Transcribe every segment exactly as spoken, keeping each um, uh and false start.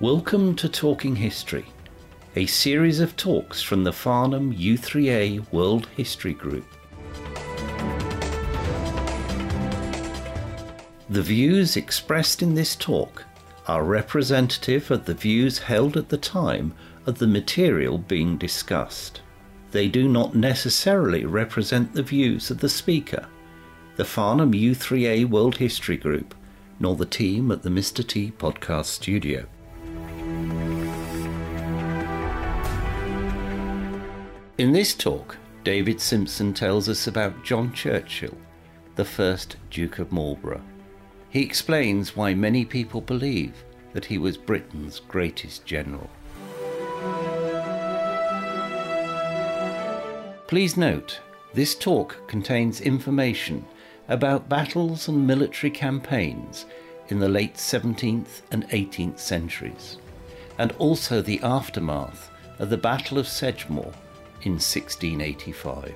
Welcome to Talking History, a series of talks from the Farnham U three A World History Group. The views expressed in this talk are representative of the views held at the time of the material being discussed. They do not necessarily represent the views of the speaker, the Farnham U three A World History Group, nor the team at the Mr T Podcast studio. In this talk, David Simpson tells us about John Churchill, the first Duke of Marlborough. He explains why many people believe that he was Britain's greatest general. Please note, this talk contains information about battles and military campaigns in the late seventeenth and eighteenth centuries, and also the aftermath of the Battle of Sedgemoor in sixteen eighty-five.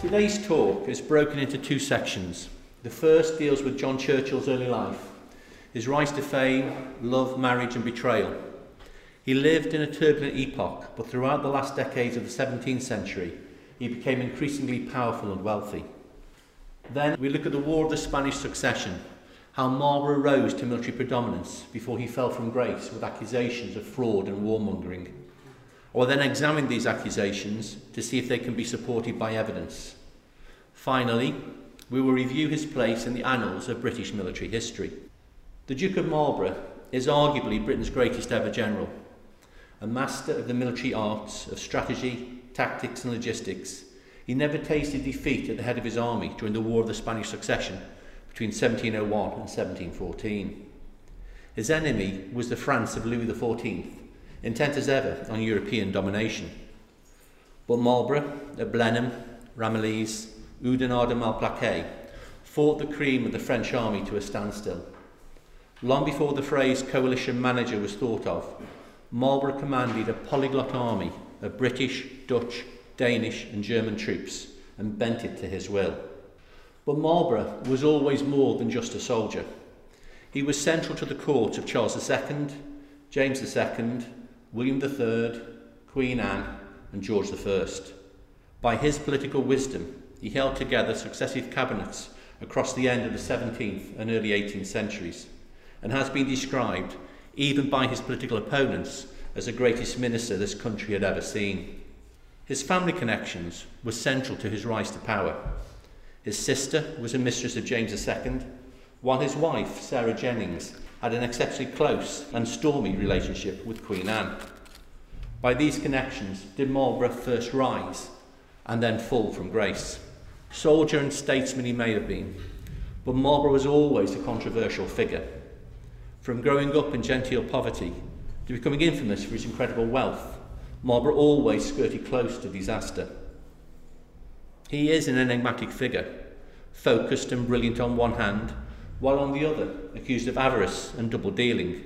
Today's talk is broken into two sections. The first deals with John Churchill's early life, his rise to fame, love, marriage and betrayal. He lived in a turbulent epoch, but throughout the last decades of the seventeenth century, he became increasingly powerful and wealthy. Then we look at the War of the Spanish Succession, how Marlborough rose to military predominance before he fell from grace with accusations of fraud and warmongering. I will then examine these accusations to see if they can be supported by evidence. Finally, we will review his place in the annals of British military history. The Duke of Marlborough is arguably Britain's greatest ever general, a master of the military arts of strategy, tactics and logistics. He never tasted defeat at the head of his army during the War of the Spanish Succession, between seventeen oh one and seventeen fourteen. His enemy was the France of Louis the fourteenth, intent as ever on European domination. But Marlborough, at Blenheim, Ramillies, Oudenarde and Malplaquet, fought the cream of the French army to a standstill. Long before the phrase coalition manager was thought of, Marlborough commanded a polyglot army of British, Dutch, Danish and German troops and bent it to his will. But Marlborough was always more than just a soldier. He was central to the court of Charles the second, James the second, William the third, Queen Anne and George the first. By his political wisdom, he held together successive cabinets across the end of the seventeenth and early eighteenth centuries, and has been described, even by his political opponents, as the greatest minister this country had ever seen. His family connections were central to his rise to power. His sister was a mistress of James the second, while his wife, Sarah Jennings, had an exceptionally close and stormy relationship with Queen Anne. By these connections did Marlborough first rise and then fall from grace. Soldier and statesman he may have been, but Marlborough was always a controversial figure. From growing up in genteel poverty to becoming infamous for his incredible wealth, Marlborough always skirted close to disaster. He is an enigmatic figure, focused and brilliant on one hand, while on the other accused of avarice and double-dealing.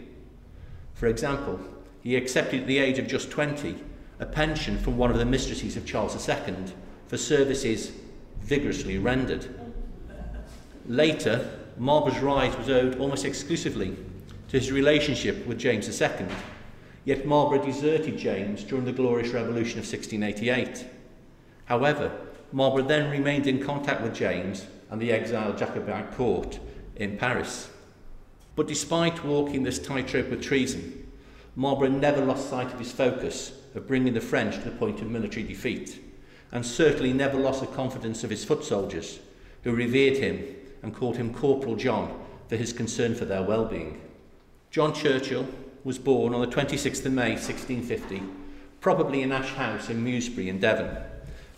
For example, he accepted at the age of just twenty a pension from one of the mistresses of Charles the second for services vigorously rendered. Later, Marlborough's rise was owed almost exclusively to his relationship with James the second, yet Marlborough deserted James during the Glorious Revolution of sixteen eighty-eight. However, Marlborough then remained in contact with James and the exiled Jacobite court in Paris. But despite walking this tightrope with treason, Marlborough never lost sight of his focus of bringing the French to the point of military defeat, and certainly never lost the confidence of his foot soldiers, who revered him and called him Corporal John for his concern for their well-being. John Churchill was born on the twenty-sixth of May sixteen fifty, probably in Ash House in Mewsbury in Devon,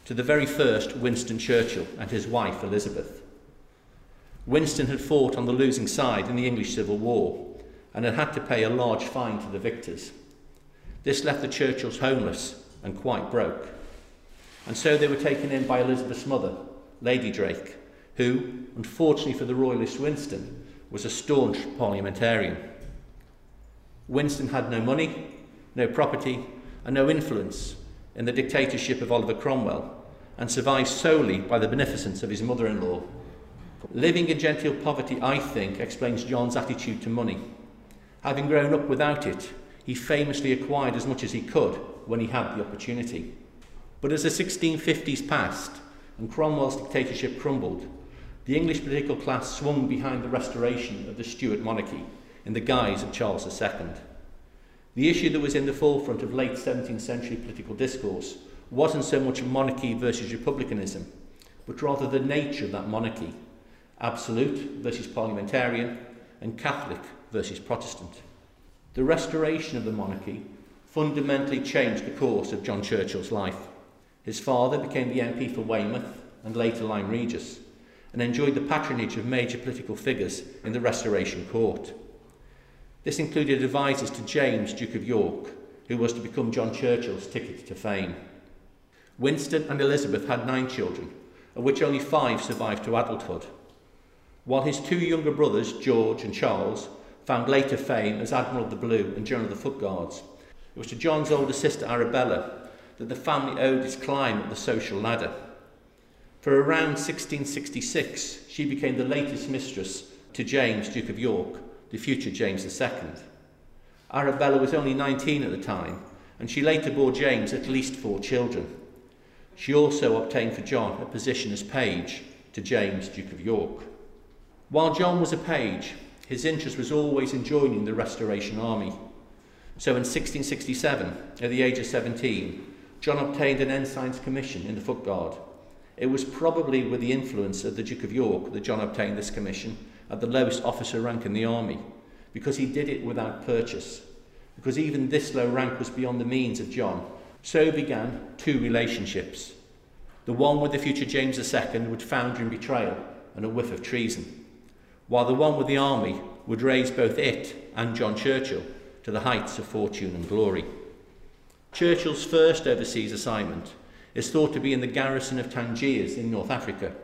to the very first Winston Churchill and his wife Elizabeth. Winston had fought on the losing side in the English Civil War and had had to pay a large fine to the victors. This left the Churchills homeless and quite broke, and so they were taken in by Elizabeth's mother, Lady Drake, who, unfortunately for the royalist Winston, was a staunch parliamentarian. Winston had no money, no property and no influence in the dictatorship of Oliver Cromwell, and survived solely by the beneficence of his mother-in-law, Living in genteel poverty, I think, explains John's attitude to money. Having grown up without it, he famously acquired as much as he could when he had the opportunity. But as the sixteen fifties passed and Cromwell's dictatorship crumbled, the English political class swung behind the restoration of the Stuart monarchy in the guise of Charles the Second. The issue that was in the forefront of late seventeenth century political discourse wasn't so much monarchy versus republicanism, but rather the nature of that monarchy, absolute versus parliamentarian and Catholic versus Protestant. The restoration of the monarchy fundamentally changed the course of John Churchill's life. His father became the M P for Weymouth and later Lyme Regis, and enjoyed the patronage of major political figures in the Restoration Court. This included advisers to James, Duke of York, who was to become John Churchill's ticket to fame. Winston and Elizabeth had nine children, of which only five survived to adulthood, while his two younger brothers, George and Charles, found later fame as Admiral of the Blue and General of the Foot Guards. It was to John's older sister, Arabella, that the family owed its climb up the social ladder. For around sixteen sixty-six, she became the latest mistress to James, Duke of York, the future James the Second. Arabella was only nineteen at the time, and she later bore James at least four children. She also obtained for John a position as page to James, Duke of York. While John was a page, his interest was always in joining the Restoration Army. So in sixteen sixty-seven, at the age of seventeen, John obtained an ensign's commission in the Foot Guard. It was probably with the influence of the Duke of York that John obtained this commission at the lowest officer rank in the army, because he did it without purchase, because even this low rank was beyond the means of John. So began two relationships. The one with the future James the Second would founder in betrayal and a whiff of treason, while the one with the army would raise both it and John Churchill to the heights of fortune and glory. Churchill's first overseas assignment is thought to be in the garrison of Tangiers in North Africa.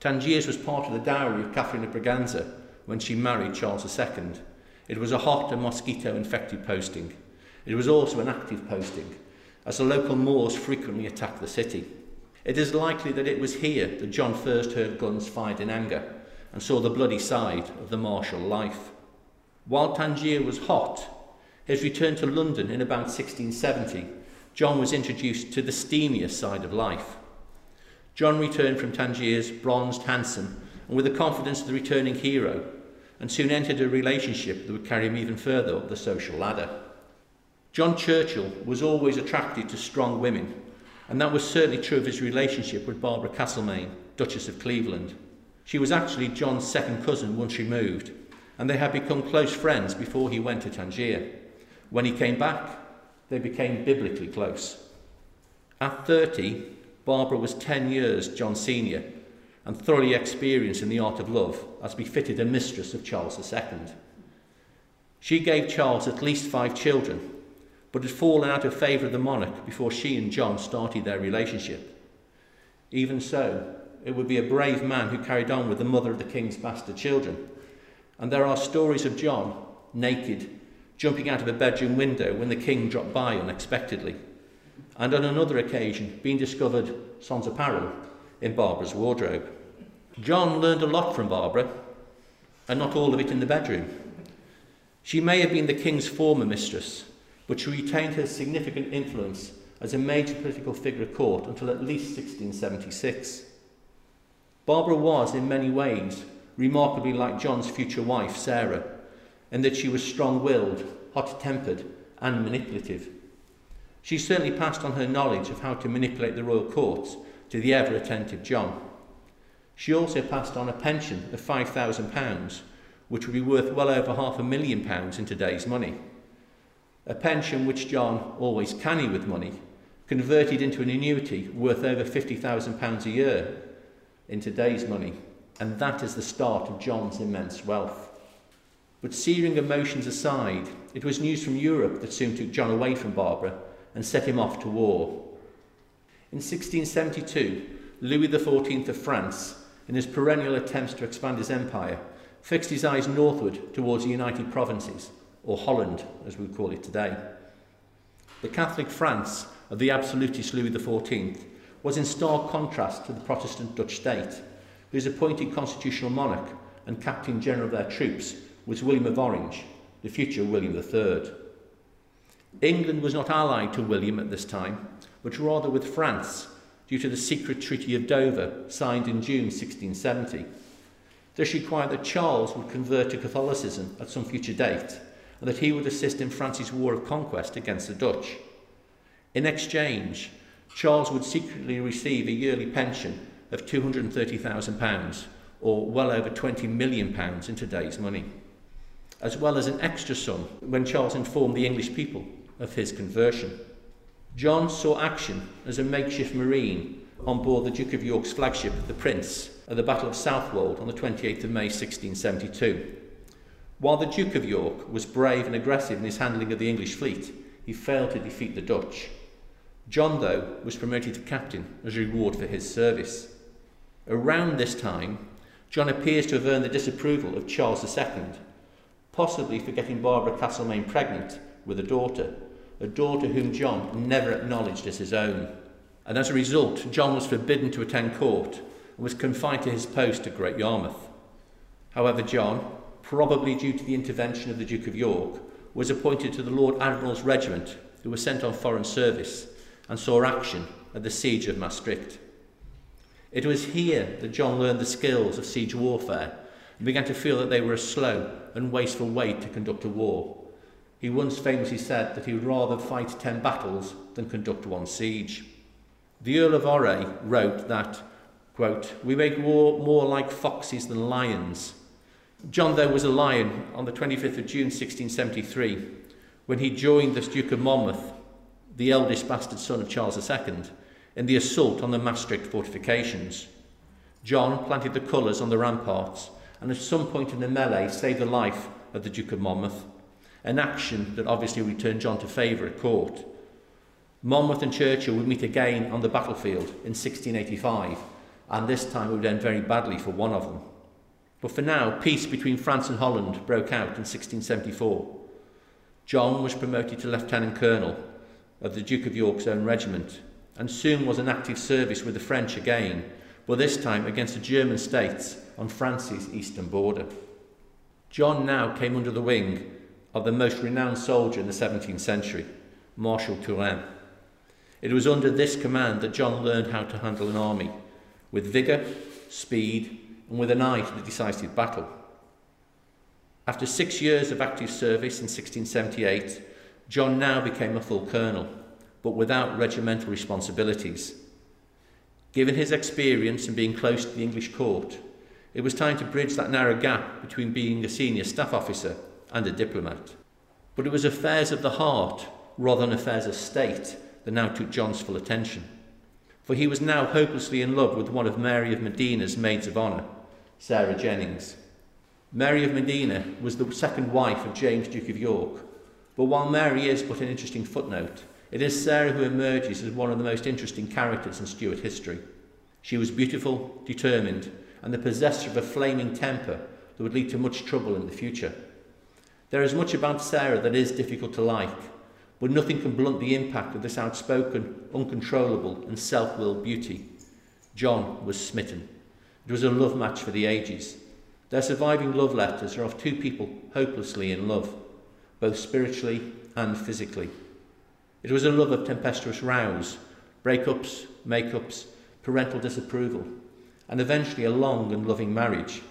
Tangiers was part of the dowry of Catherine of Braganza when she married Charles the Second. It was a hot and mosquito-infected posting. It was also an active posting, as the local Moors frequently attacked the city. It is likely that it was here that John first heard guns fired in anger and saw the bloody side of the martial life. While Tangier was hot, his return to London in about sixteen seventy, John was introduced to the steamier side of life. John returned from Tangiers bronzed, handsome, and with the confidence of the returning hero, and soon entered a relationship that would carry him even further up the social ladder. John Churchill was always attracted to strong women, and that was certainly true of his relationship with Barbara Castlemaine, Duchess of Cleveland. She was actually John's second cousin once removed, and they had become close friends before he went to Tangier. When he came back, they became biblically close. At thirty, Barbara was ten years John's senior and thoroughly experienced in the art of love, as befitted a mistress of Charles the Second. She gave Charles at least five children, but had fallen out of favour of the monarch before she and John started their relationship. Even so, it would be a brave man who carried on with the mother of the king's bastard children, and there are stories of John, naked, jumping out of a bedroom window when the king dropped by unexpectedly, and on another occasion being discovered sans apparel in Barbara's wardrobe. John learned a lot from Barbara, and not all of it in the bedroom. She may have been the king's former mistress, but she retained her significant influence as a major political figure at court until at least sixteen seventy-six. Barbara was, in many ways, remarkably like John's future wife, Sarah, in that she was strong-willed, hot-tempered, and manipulative. She certainly passed on her knowledge of how to manipulate the royal courts to the ever-attentive John. She also passed on a pension of five thousand pounds, which would be worth well over half a million pounds in today's money. A pension which John, always canny with money, converted into an annuity worth over fifty thousand pounds a year in today's money. And that is the start of John's immense wealth. But searing emotions aside, it was news from Europe that soon took John away from Barbara and set him off to war. In sixteen seventy-two, Louis the Fourteenth of France, in his perennial attempts to expand his empire, fixed his eyes northward towards the United Provinces, or Holland as we call it today. The Catholic France of the absolutist Louis the Fourteenth was in stark contrast to the Protestant Dutch state, who was appointed constitutional monarch and captain general of their troops was William of Orange, the future William the third. England was not allied to William at this time, but rather with France, due to the secret Treaty of Dover, signed in June sixteen seventy. This required that Charles would convert to Catholicism at some future date, and that he would assist in France's war of conquest against the Dutch. In exchange, Charles would secretly receive a yearly pension of two hundred and thirty thousand pounds, or well over twenty million pounds in today's money, as well as an extra sum when Charles informed the English people of his conversion. John saw action as a makeshift marine on board the Duke of York's flagship, the Prince, at the Battle of Southwold on the twenty-eighth of May sixteen seventy-two. While the Duke of York was brave and aggressive in his handling of the English fleet, he failed to defeat the Dutch. John, though, was promoted to captain as a reward for his service. Around this time, John appears to have earned the disapproval of Charles the second, possibly for getting Barbara Castlemaine pregnant with a daughter, a daughter whom John never acknowledged as his own. And as a result, John was forbidden to attend court and was confined to his post at Great Yarmouth. However, John, probably due to the intervention of the Duke of York, was appointed to the Lord Admiral's regiment, who was sent on foreign service and saw action at the siege of Maastricht. It was here that John learned the skills of siege warfare and began to feel that they were a slow and wasteful way to conduct a war. He once famously said that he would rather fight ten battles than conduct one siege. The Earl of Moray wrote that, quote, "We make war more like foxes than lions." John, though, was a lion on the twenty-fifth of June sixteen seventy-three, when he joined the Duke of Monmouth, the eldest bastard son of Charles the second, in the assault on the Maastricht fortifications. John planted the colours on the ramparts and at some point in the melee saved the life of the Duke of Monmouth, an action that obviously returned John to favour at court. Monmouth and Churchill would meet again on the battlefield in sixteen eighty-five, and this time it would end very badly for one of them. But for now, peace between France and Holland broke out in sixteen seventy-four. John was promoted to Lieutenant Colonel of the Duke of York's own regiment, and soon was in active service with the French again, but this time against the German states on France's eastern border. John now came under the wing of the most renowned soldier in the seventeenth century, Marshal Turenne. It was under this command that John learned how to handle an army, with vigour, speed, and with an eye to the decisive battle. After six years of active service in sixteen seventy-eight, John now became a full colonel, but without regimental responsibilities. Given his experience and being close to the English court, it was time to bridge that narrow gap between being a senior staff officer and a diplomat. But it was affairs of the heart, rather than affairs of state, that now took John's full attention. For he was now hopelessly in love with one of Mary of Modena's maids of honour, Sarah Jennings. Mary of Modena was the second wife of James, Duke of York, but while Mary is but an interesting footnote, it is Sarah who emerges as one of the most interesting characters in Stuart history. She was beautiful, determined, and the possessor of a flaming temper that would lead to much trouble in the future. There is much about Sarah that is difficult to like, but nothing can blunt the impact of this outspoken, uncontrollable and self-willed beauty. John was smitten. It was a love match for the ages. Their surviving love letters are of two people hopelessly in love, both spiritually and physically. It was a love of tempestuous rows, breakups, make-ups, parental disapproval, and eventually a long and loving marriage.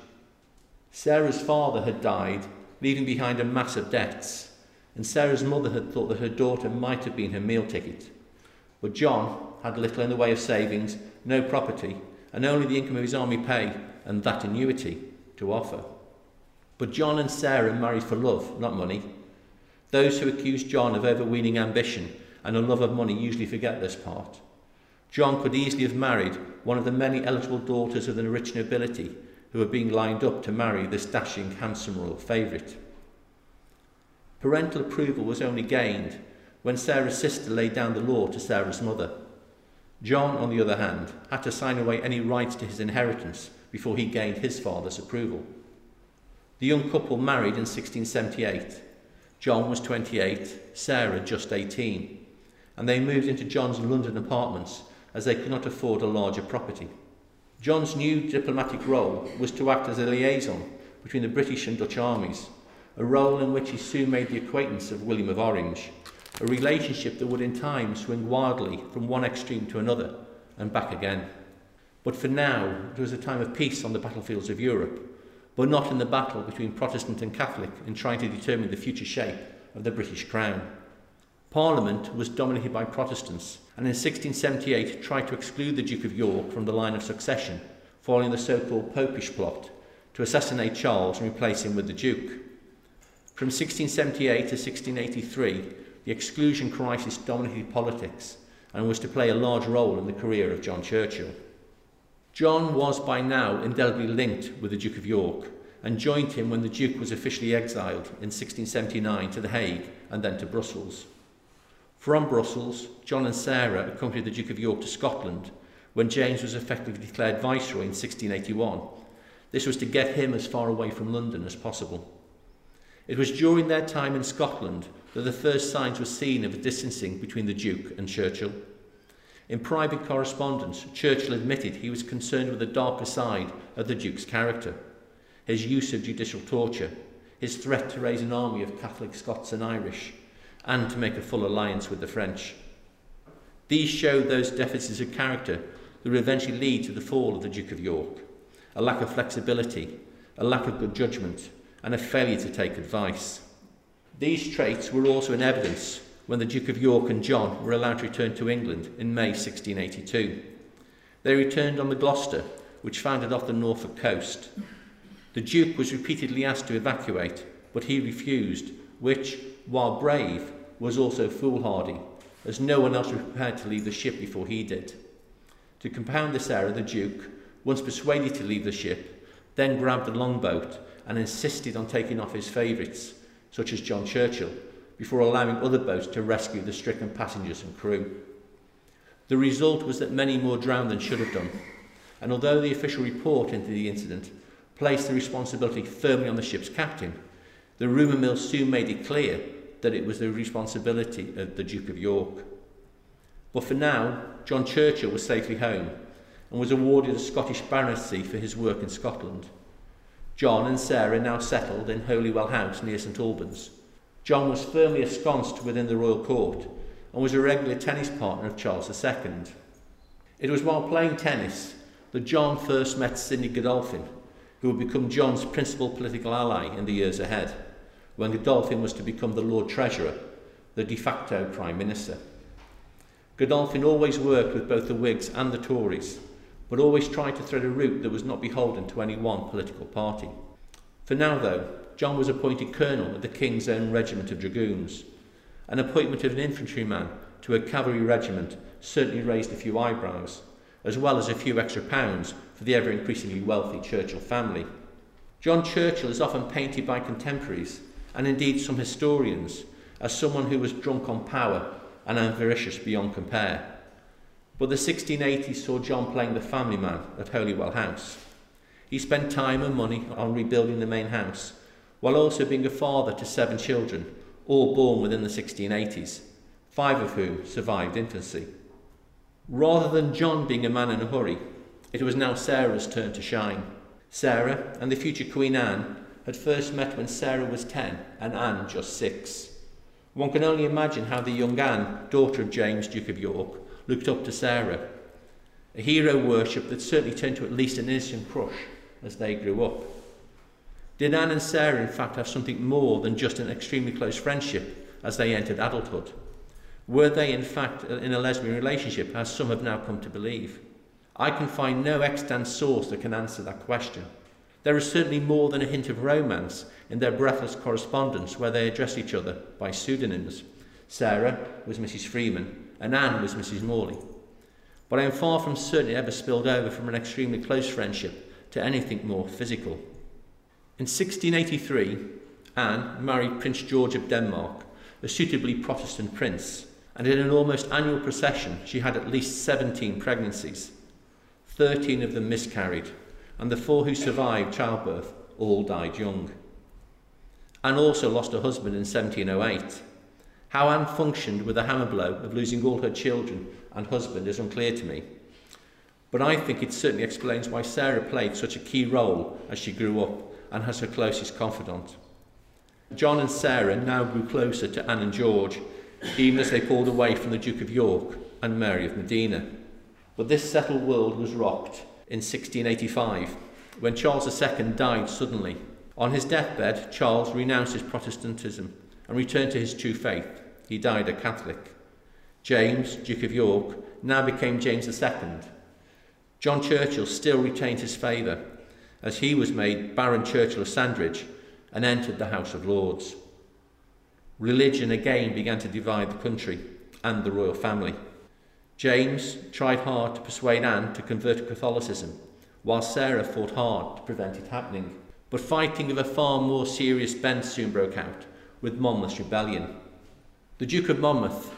Sarah's father had died, leaving behind a mass of debts, and Sarah's mother had thought that her daughter might have been her meal ticket. But John had little in the way of savings, no property, and only the income of his army pay and that annuity to offer. But John and Sarah married for love, not money. Those who accuse John of overweening ambition and a love of money usually forget this part. John could easily have married one of the many eligible daughters of the rich nobility who were being lined up to marry this dashing, handsome royal favourite. Parental approval was only gained when Sarah's sister laid down the law to Sarah's mother. John, on the other hand, had to sign away any rights to his inheritance before he gained his father's approval. The young couple married in sixteen seventy-eight. John was twenty-eight, Sarah just eighteen, and they moved into John's London apartments as they could not afford a larger property. John's new diplomatic role was to act as a liaison between the British and Dutch armies, a role in which he soon made the acquaintance of William of Orange, a relationship that would in time swing wildly from one extreme to another and back again. But for now, it was a time of peace on the battlefields of Europe, but not in the battle between Protestant and Catholic in trying to determine the future shape of the British crown. Parliament was dominated by Protestants, and in sixteen seventy-eight tried to exclude the Duke of York from the line of succession, following the so-called Popish plot to assassinate Charles and replace him with the Duke. From sixteen seventy-eight to sixteen eighty-three, the exclusion crisis dominated politics and was to play a large role in the career of John Churchill. John was by now indelibly linked with the Duke of York and joined him when the Duke was officially exiled in sixteen seventy-nine to The Hague and then to Brussels. From Brussels, John and Sarah accompanied the Duke of York to Scotland when James was effectively declared Viceroy in sixteen eighty-one. This was to get him as far away from London as possible. It was during their time in Scotland that the first signs were seen of a distancing between the Duke and Churchill. In private correspondence, Churchill admitted he was concerned with the darker side of the Duke's character, his use of judicial torture, his threat to raise an army of Catholic Scots and Irish, and to make a full alliance with the French. These showed those deficits of character that would eventually lead to the fall of the Duke of York, a lack of flexibility, a lack of good judgment, and a failure to take advice. These traits were also in evidence when the Duke of York and John were allowed to return to England in May sixteen eighty-two. They returned on the Gloucester, which foundered off the Norfolk coast. The Duke was repeatedly asked to evacuate, but he refused, which, while brave, was also foolhardy, as no one else was prepared to leave the ship before he did. To compound this error, the Duke, once persuaded to leave the ship, then grabbed the longboat and insisted on taking off his favourites, such as John Churchill, before allowing other boats to rescue the stricken passengers and crew. The result was that many more drowned than should have done, and although the official report into the incident placed the responsibility firmly on the ship's captain, the rumour mill soon made it clear that it was the responsibility of the Duke of York. But for now, John Churchill was safely home and was awarded a Scottish baronetcy for his work in Scotland. John and Sarah now settled in Holywell House near St Albans. John was firmly ensconced within the royal court and was a regular tennis partner of Charles the Second. It was while playing tennis that John first met Sidney Godolphin, who would become John's principal political ally in the years ahead, when Godolphin was to become the Lord Treasurer, the de facto Prime Minister. Godolphin always worked with both the Whigs and the Tories, but always tried to thread a route that was not beholden to any one political party. For now, though, John was appointed colonel of the King's own regiment of dragoons. An appointment of an infantryman to a cavalry regiment certainly raised a few eyebrows, as well as a few extra pounds for the ever-increasingly wealthy Churchill family. John Churchill is often painted by contemporaries, and indeed some historians, as someone who was drunk on power and avaricious beyond compare. But the sixteen eighties saw John playing the family man at Holywell House. He spent time and money on rebuilding the main house, while also being a father to seven children, all born within the sixteen eighties, five of whom survived infancy. Rather than John being a man in a hurry, it was now Sarah's turn to shine. Sarah and the future Queen Anne had first met when Sarah was ten and Anne just six. One can only imagine how the young Anne, daughter of James, Duke of York, looked up to Sarah, a hero worship that certainly turned to at least an innocent crush as they grew up. Did Anne and Sarah in fact have something more than just an extremely close friendship as they entered adulthood? Were they in fact in a lesbian relationship, as some have now come to believe? I can find no extant source that can answer that question. There is certainly more than a hint of romance in their breathless correspondence where they address each other by pseudonyms. Sarah was Missus Freeman and Anne was Missus Morley. But I am far from certain it ever spilled over from an extremely close friendship to anything more physical. In sixteen eighty-three, Anne married Prince George of Denmark, a suitably Protestant prince, and in an almost annual procession she had at least seventeen pregnancies. Thirteen of them miscarried, and the four who survived childbirth all died young. Anne also lost her husband in seventeen oh eight. How Anne functioned with the hammer blow of losing all her children and husband is unclear to me, But I think it certainly explains why Sarah played such a key role as she grew up and as her closest confidant. John and Sarah now grew closer to Anne and George, even as they pulled away from the Duke of York and Mary of Modena. But this settled world was rocked in sixteen eighty-five, when Charles the Second died suddenly. On his deathbed, Charles renounced his Protestantism and returned to his true faith. He died a Catholic. James, Duke of York, now became James the Second. John Churchill still retained his favour, as he was made Baron Churchill of Sandridge and entered the House of Lords. Religion again began to divide the country and the royal family. James tried hard to persuade Anne to convert to Catholicism, while Sarah fought hard to prevent it happening. But fighting of a far more serious bent soon broke out with Monmouth's rebellion. The Duke of Monmouth,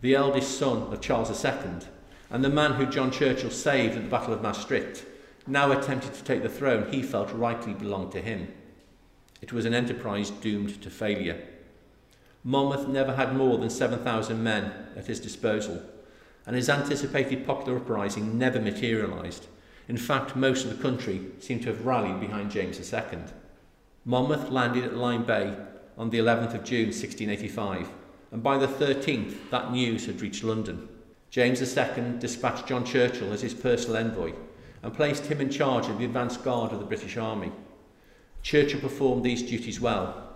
the eldest son of Charles the Second, and the man who John Churchill saved at the Battle of Maastricht, now attempted to take the throne he felt rightly belonged to him. It was an enterprise doomed to failure. Monmouth never had more than seven thousand men at his disposal, and his anticipated popular uprising never materialised. In fact, most of the country seemed to have rallied behind James the Second. Monmouth landed at Lyme Bay on the eleventh of June sixteen eighty-five, and by the thirteenth that news had reached London. James the Second dispatched John Churchill as his personal envoy and placed him in charge of the advanced guard of the British Army. Churchill performed these duties well.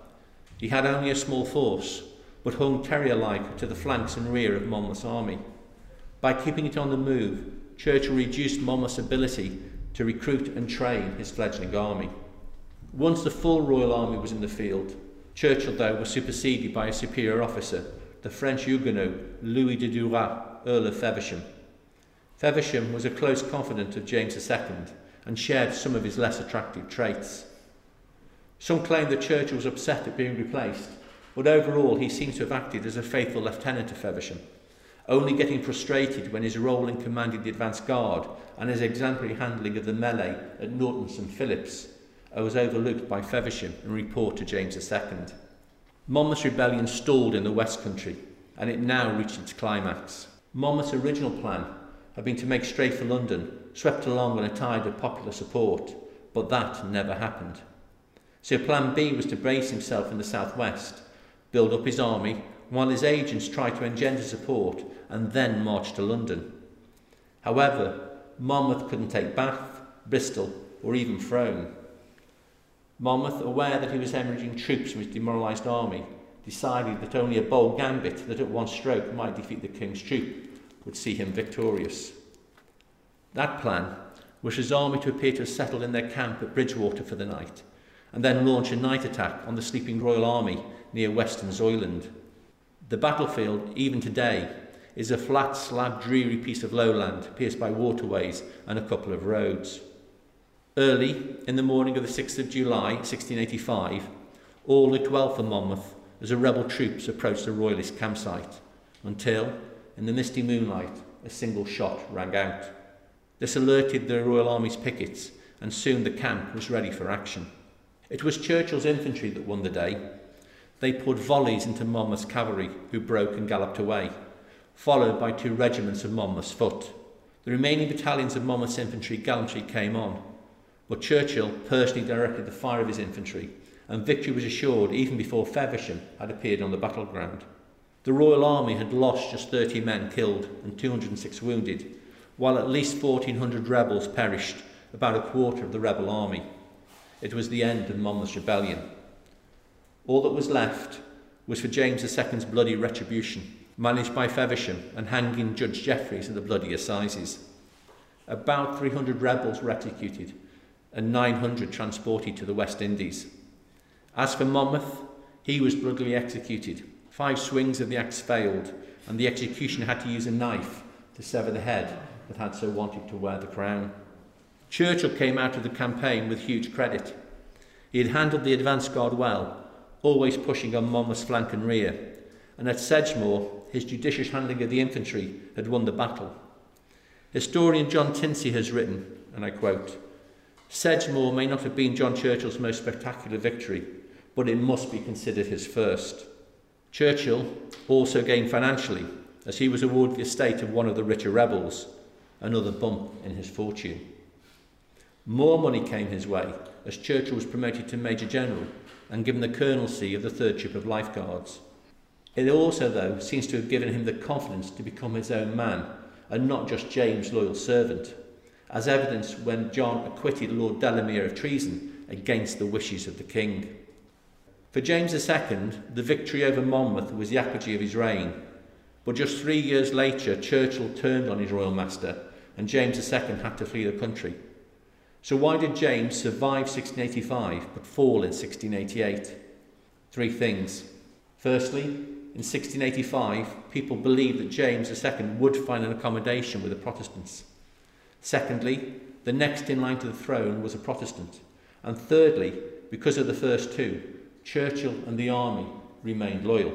He had only a small force, but hung terrier-like to the flanks and rear of Monmouth's army. By keeping it on the move, Churchill reduced Monmouth's ability to recruit and train his fledgling army. Once the full Royal Army was in the field, Churchill, though, was superseded by a superior officer, the French Huguenot Louis XIV, Earl of Feversham. Feversham was a close confidant of James the Second and shared some of his less attractive traits. Some claim that Churchill was upset at being replaced, but overall he seems to have acted as a faithful lieutenant to Feversham, only getting frustrated when his role in commanding the advance guard and his exemplary handling of the melee at Norton Saint Phillips was overlooked by Feversham in report to James the Second. Monmouth's rebellion stalled in the West Country, and it now reached its climax. Monmouth's original plan had been to make straight for London, swept along on a tide of popular support, but that never happened. So Plan B was to brace himself in the southwest, build up his army, while his agents tried to engender support and then march to London. However, Monmouth couldn't take Bath, Bristol or even Frome. Monmouth, aware that he was hemorrhaging troops from his demoralised army, decided that only a bold gambit that at one stroke might defeat the King's troop would see him victorious. That plan was for his army to appear to have settled in their camp at Bridgewater for the night, and then launch a night attack on the sleeping Royal Army near Western Zoyland. The battlefield, even today, is a flat, slab, dreary piece of lowland pierced by waterways and a couple of roads. Early in the morning of the sixth of July sixteen eighty-five, all looked well for Monmouth as the rebel troops approached the Royalist campsite, until, in the misty moonlight, a single shot rang out. This alerted the Royal Army's pickets, and soon the camp was ready for action. It was Churchill's infantry that won the day. They poured volleys into Monmouth's cavalry, who broke and galloped away, followed by two regiments of Monmouth's foot. The remaining battalions of Monmouth's infantry gallantly came on, but Churchill personally directed the fire of his infantry, and victory was assured even before Feversham had appeared on the battleground. The Royal Army had lost just thirty men killed and two hundred and six wounded, while at least fourteen hundred rebels perished, about a quarter of the rebel army. It was the end of Monmouth's rebellion. All that was left was for James the Second's bloody retribution, managed by Feversham and hanging Judge Jeffreys at the bloody assizes. About three hundred rebels were executed and nine hundred transported to the West Indies. As for Monmouth, he was brutally executed. Five swings of the axe failed, and the executioner had to use a knife to sever the head that had so wanted to wear the crown. Churchill came out of the campaign with huge credit. He had handled the advance guard well, always pushing on Monmouth's flank and rear, and at Sedgemoor, his judicious handling of the infantry had won the battle. Historian John Tinsley has written, and I quote, "Sedgemoor may not have been John Churchill's most spectacular victory, but it must be considered his first." Churchill also gained financially, as he was awarded the estate of one of the richer rebels, another bump in his fortune. More money came his way as Churchill was promoted to Major General and given the colonelcy of the third Ship of Lifeguards. It also, though, seems to have given him the confidence to become his own man and not just James's loyal servant, as evidenced when John acquitted Lord Delamere of treason against the wishes of the king. For James the Second, the victory over Monmouth was the apogee of his reign, but just three years later Churchill turned on his royal master and James the Second had to flee the country. So why did James survive sixteen eighty-five but fall in sixteen eighty-eight? Three things. Firstly, in sixteen eighty-five, people believed that James the Second would find an accommodation with the Protestants. Secondly, the next in line to the throne was a Protestant. And thirdly, because of the first two, Churchill and the army remained loyal.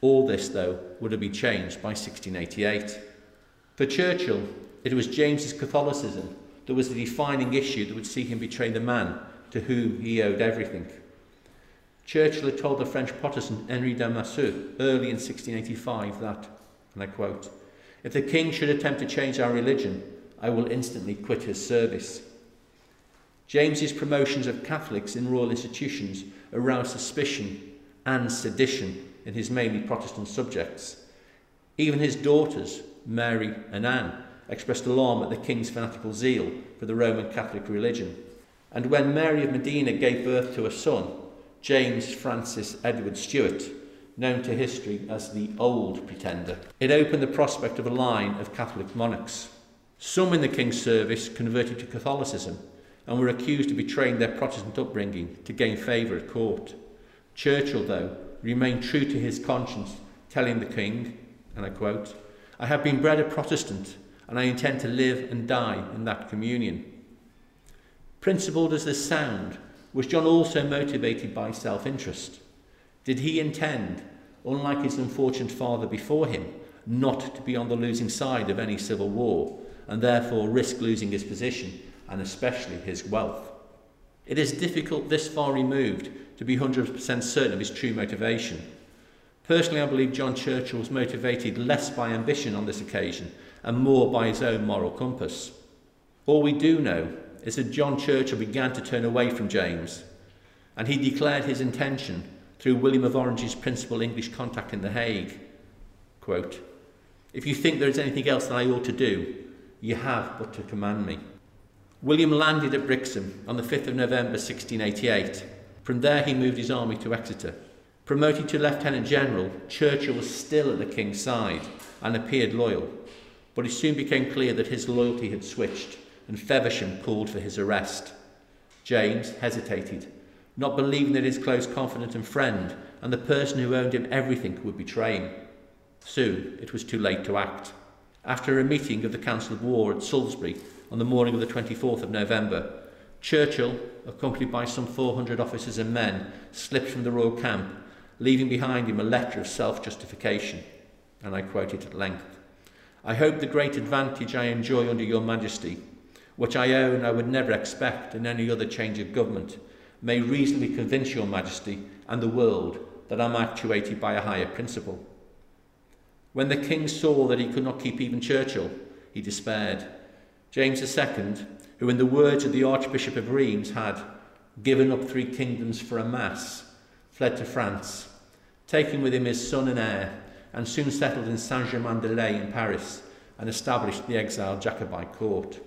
All this, though, would have been changed by sixteen eighty-eight. For Churchill, it was James's Catholicism that was the defining issue that would see him betray the man to whom he owed everything. Churchill had told the French Protestant Henri Damascus early in sixteen eighty-five that, and I quote, "If the king should attempt to change our religion, I will instantly quit his service." James's promotions of Catholics in royal institutions aroused suspicion and sedition in his mainly Protestant subjects. Even his daughters, Mary and Anne, expressed alarm at the king's fanatical zeal for the Roman Catholic religion. And when Mary of Modena gave birth to a son, James Francis Edward Stuart, known to history as the Old Pretender, it opened the prospect of a line of Catholic monarchs. Some in the king's service converted to Catholicism and were accused of betraying their Protestant upbringing to gain favour at court. Churchill, though, remained true to his conscience, telling the king, and I quote, "I have been bred a Protestant, and I intend to live and die in that communion." Principled as this sound, was John also motivated by self-interest? Did he intend, unlike his unfortunate father before him, not to be on the losing side of any civil war, and therefore risk losing his position, and especially his wealth? It is difficult this far removed to be one hundred percent certain of his true motivation. Personally, I believe John Churchill was motivated less by ambition on this occasion and more by his own moral compass. All we do know is that John Churchill began to turn away from James, and he declared his intention through William of Orange's principal English contact in The Hague, quote, "If you think there is anything else that I ought to do, you have but to command me." William landed at Brixham on the fifth of November sixteen eighty-eight. From there he moved his army to Exeter. Promoted to Lieutenant General, Churchill was still at the king's side and appeared loyal, but it soon became clear that his loyalty had switched, and Feversham called for his arrest. James hesitated, not believing that his close confidant and friend and the person who owed him everything would betray him. Soon it was too late to act. After a meeting of the Council of War at Salisbury on the morning of the twenty-fourth of November, Churchill, accompanied by some four hundred officers and men, slipped from the royal camp, leaving behind him a letter of self-justification, and I quote it at length, "I hope the great advantage I enjoy under your Majesty, which I own I would never expect in any other change of government, may reasonably convince your Majesty and the world that I am actuated by a higher principle." When the king saw that he could not keep even Churchill, he despaired. James the Second, who in the words of the Archbishop of Rheims had given up three kingdoms for a mass, fled to France, taking with him his son and heir, and soon settled in Saint-Germain-des-Laye in Paris and established the exiled Jacobite court.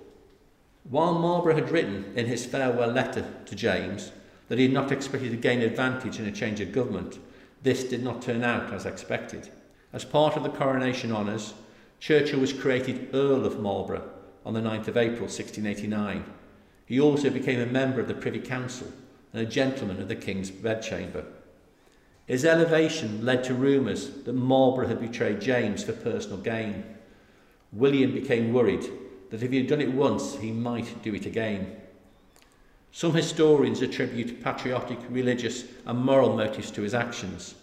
While Marlborough had written in his farewell letter to James that he had not expected to gain advantage in a change of government, this did not turn out as expected. As part of the coronation honours, Churchill was created Earl of Marlborough on the ninth of April sixteen eighty-nine. He also became a member of the Privy Council and a gentleman of the King's bedchamber. His elevation led to rumours that Marlborough had betrayed James for personal gain. William became worried that if he had done it once, he might do it again. Some historians attribute patriotic, religious and moral motives to his actions,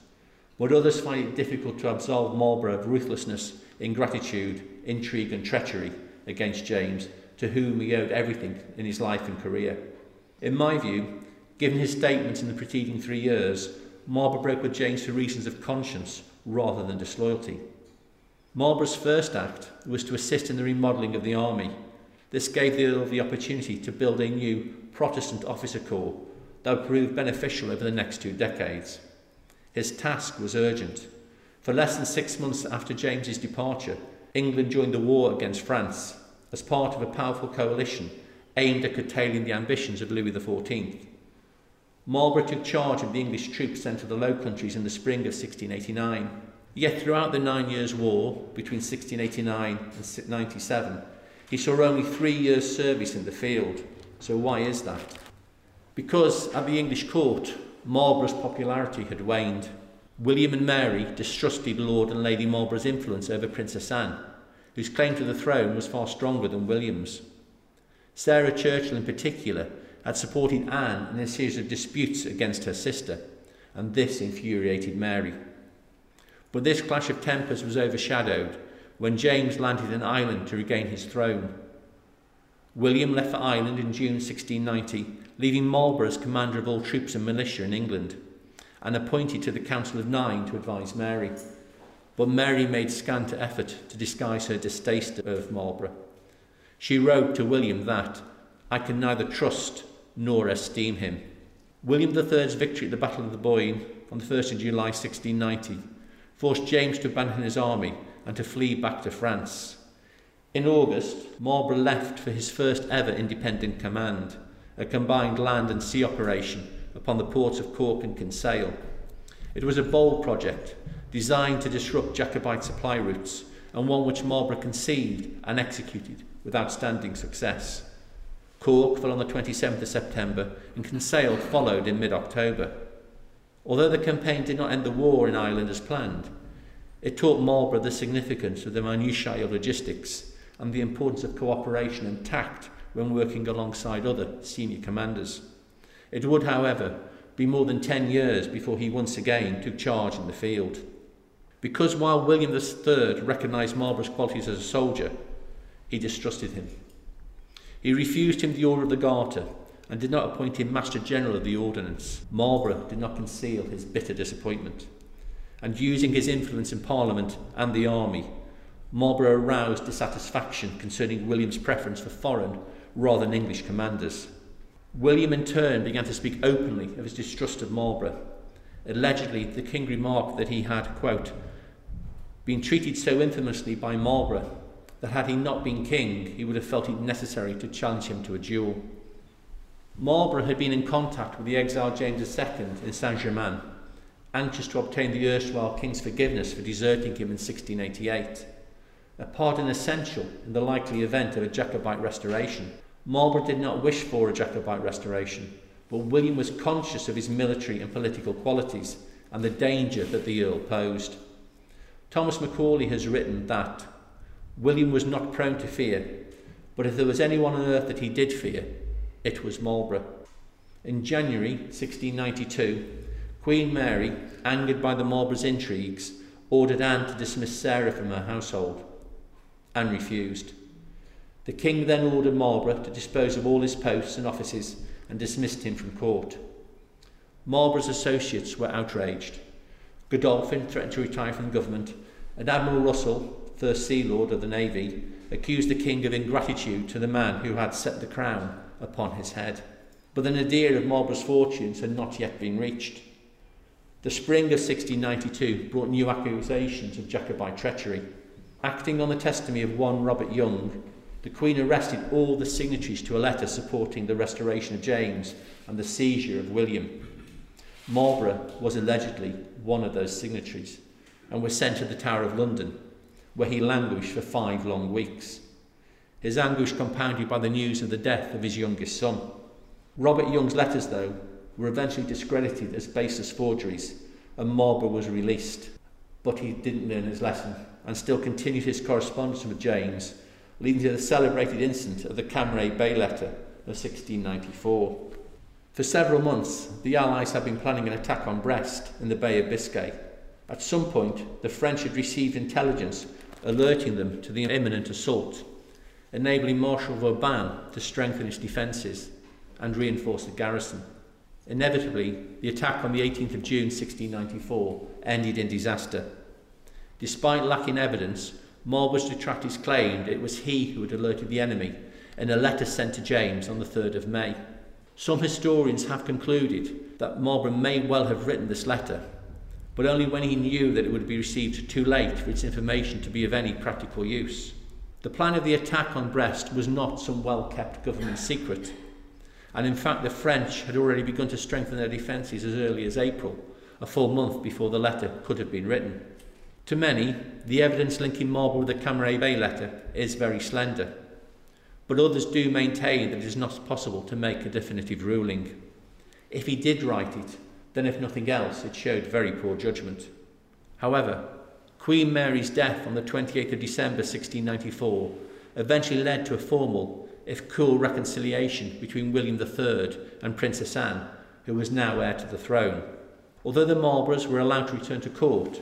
but others find it difficult to absolve Marlborough of ruthlessness, ingratitude, intrigue and treachery against James, to whom he owed everything in his life and career. In my view, given his statements in the preceding three years, Marlborough broke with James for reasons of conscience rather than disloyalty. Marlborough's first act was to assist in the remodelling of the army. This gave the Earl the opportunity to build a new Protestant officer corps that would prove beneficial over the next two decades. His task was urgent. For less than six months after James's departure, England joined the war against France as part of a powerful coalition aimed at curtailing the ambitions of Louis the fourteenth. Marlborough took charge of the English troops sent to the Low Countries in the spring of sixteen eighty-nine. Yet throughout the Nine Years' War, between sixteen eighty-nine and ninety-seven, he saw only three years' service in the field. So why is that? Because at the English court, Marlborough's popularity had waned. William and Mary distrusted Lord and Lady Marlborough's influence over Princess Anne, whose claim to the throne was far stronger than William's. Sarah Churchill in particular had supported Anne in a series of disputes against her sister, and this infuriated Mary. But this clash of tempers was overshadowed when James landed in Ireland to regain his throne. William left for Ireland in June sixteen ninety, leaving Marlborough as commander of all troops and militia in England, and appointed to the Council of Nine to advise Mary. But Mary made scant effort to disguise her distaste of Marlborough. She wrote to William that, "I can neither trust nor esteem him." William the third's victory at the Battle of the Boyne on the first of July sixteen ninety forced James to abandon his army and to flee back to France. In August, Marlborough left for his first ever independent command, a combined land and sea operation upon the ports of Cork and Kinsale. It was a bold project, designed to disrupt Jacobite supply routes, and one which Marlborough conceived and executed with outstanding success. Cork fell on the twenty-seventh of September, and Kinsale followed in mid-October. Although the campaign did not end the war in Ireland as planned, it taught Marlborough the significance of the minutiae of logistics and the importance of cooperation and tact when working alongside other senior commanders. It would, however, be more than ten years before he once again took charge in the field. Because while William the third recognised Marlborough's qualities as a soldier, he distrusted him. He refused him the Order of the Garter and did not appoint him Master General of the Ordnance. Marlborough did not conceal his bitter disappointment, and using his influence in Parliament and the army, Marlborough aroused dissatisfaction concerning William's preference for foreign rather than English commanders. William in turn began to speak openly of his distrust of Marlborough. Allegedly, the king remarked that he had, quote, "been treated so infamously by Marlborough that had he not been king, he would have felt it necessary to challenge him to a duel." Marlborough had been in contact with the exiled James the second in Saint-Germain, anxious to obtain the erstwhile king's forgiveness for deserting him in sixteen eighty-eight, a pardon essential in the likely event of a Jacobite restoration. Marlborough did not wish for a Jacobite restoration, but William was conscious of his military and political qualities and the danger that the Earl posed. Thomas Macaulay has written that William was not prone to fear, but if there was anyone on earth that he did fear, it was Marlborough. In January sixteen ninety-two, Queen Mary, angered by the Marlborough's intrigues, ordered Anne to dismiss Sarah from her household. Anne refused. The king then ordered Marlborough to dispose of all his posts and offices and dismissed him from court. Marlborough's associates were outraged. Godolphin threatened to retire from government, and Admiral Russell, first Sea Lord of the Navy, accused the king of ingratitude to the man who had set the crown upon his head. But the nadir of Marlborough's fortunes had not yet been reached. The spring of sixteen ninety-two brought new accusations of Jacobite treachery. Acting on the testimony of one Robert Young, the Queen arrested all the signatories to a letter supporting the restoration of James and the seizure of William. Marlborough was allegedly one of those signatories and was sent to the Tower of London, where he languished for five long weeks. His anguish compounded by the news of the death of his youngest son. Robert Young's letters, though, were eventually discredited as baseless forgeries, and Marlborough was released. But he didn't learn his lesson and still continued his correspondence with James, leading to the celebrated incident of the Camray Bay letter of sixteen ninety-four. For several months, the Allies had been planning an attack on Brest in the Bay of Biscay. At some point, the French had received intelligence alerting them to the imminent assault, enabling Marshal Vauban to strengthen his defences and reinforce the garrison. Inevitably, the attack on the eighteenth of June sixteen ninety-four ended in disaster. Despite lacking evidence, Marlborough's detractors claimed it was he who had alerted the enemy in a letter sent to James on the third of May. Some historians have concluded that Marlborough may well have written this letter, but only when he knew that it would be received too late for its information to be of any practical use. The plan of the attack on Brest was not some well-kept government secret, and in fact the French had already begun to strengthen their defences as early as April, a full month before the letter could have been written. To many, the evidence linking Marlborough with the Camaret Bay letter is very slender, but others do maintain that it is not possible to make a definitive ruling. If he did write it, then if nothing else, it showed very poor judgment. However, Queen Mary's death on the twenty-eighth of December sixteen ninety-four eventually led to a formal, if cool, reconciliation between William the third and Princess Anne, who was now heir to the throne. Although the Marlboroughs were allowed to return to court,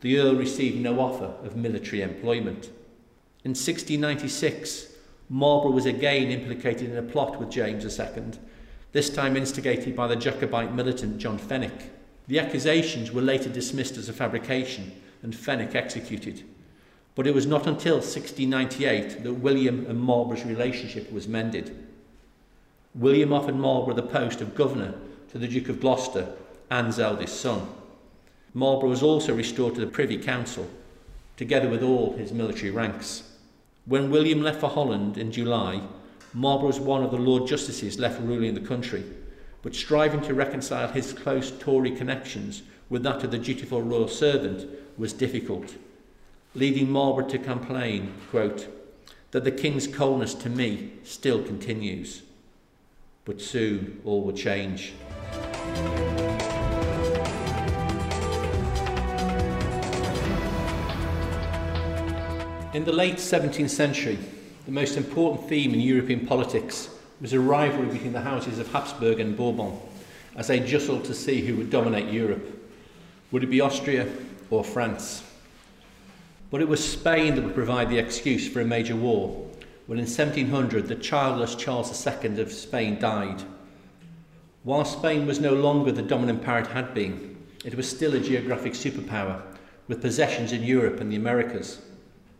the Earl received no offer of military employment. In sixteen ninety-six, Marlborough was again implicated in a plot with James the second, this time instigated by the Jacobite militant John Fenwick. The accusations were later dismissed as a fabrication and Fenwick executed, but it was not until sixteen ninety-eight that William and Marlborough's relationship was mended. William offered Marlborough the post of governor to the Duke of Gloucester, Anne's eldest son. Marlborough was also restored to the Privy Council, together with all his military ranks. When William left for Holland in July, Marlborough was one of the Lord Justices left ruling the country, but striving to reconcile his close Tory connections with that of the dutiful royal servant was difficult, leading Marlborough to complain, quote, that the King's coldness to me still continues. But soon all will change. In the late seventeenth century, the most important theme in European politics was a rivalry between the houses of Habsburg and Bourbon as they jostled to see who would dominate Europe. Would it be Austria or France? But it was Spain that would provide the excuse for a major war, when in seventeen hundred the childless Charles the second of Spain died. While Spain was no longer the dominant power it had been, it was still a geographic superpower, with possessions in Europe and the Americas.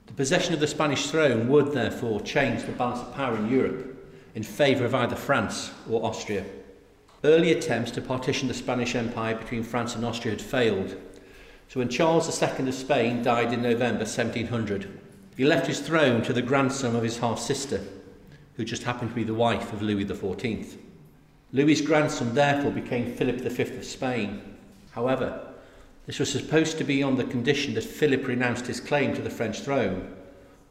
The possession of the Spanish throne would, therefore, change the balance of power in Europe in favour of either France or Austria. Early attempts to partition the Spanish Empire between France and Austria had failed, so when Charles the second of Spain died in November seventeen hundred, he left his throne to the grandson of his half-sister, who just happened to be the wife of Louis the fourteenth. Louis's grandson, therefore, became Philip the fifth of Spain. However, this was supposed to be on the condition that Philip renounced his claim to the French throne,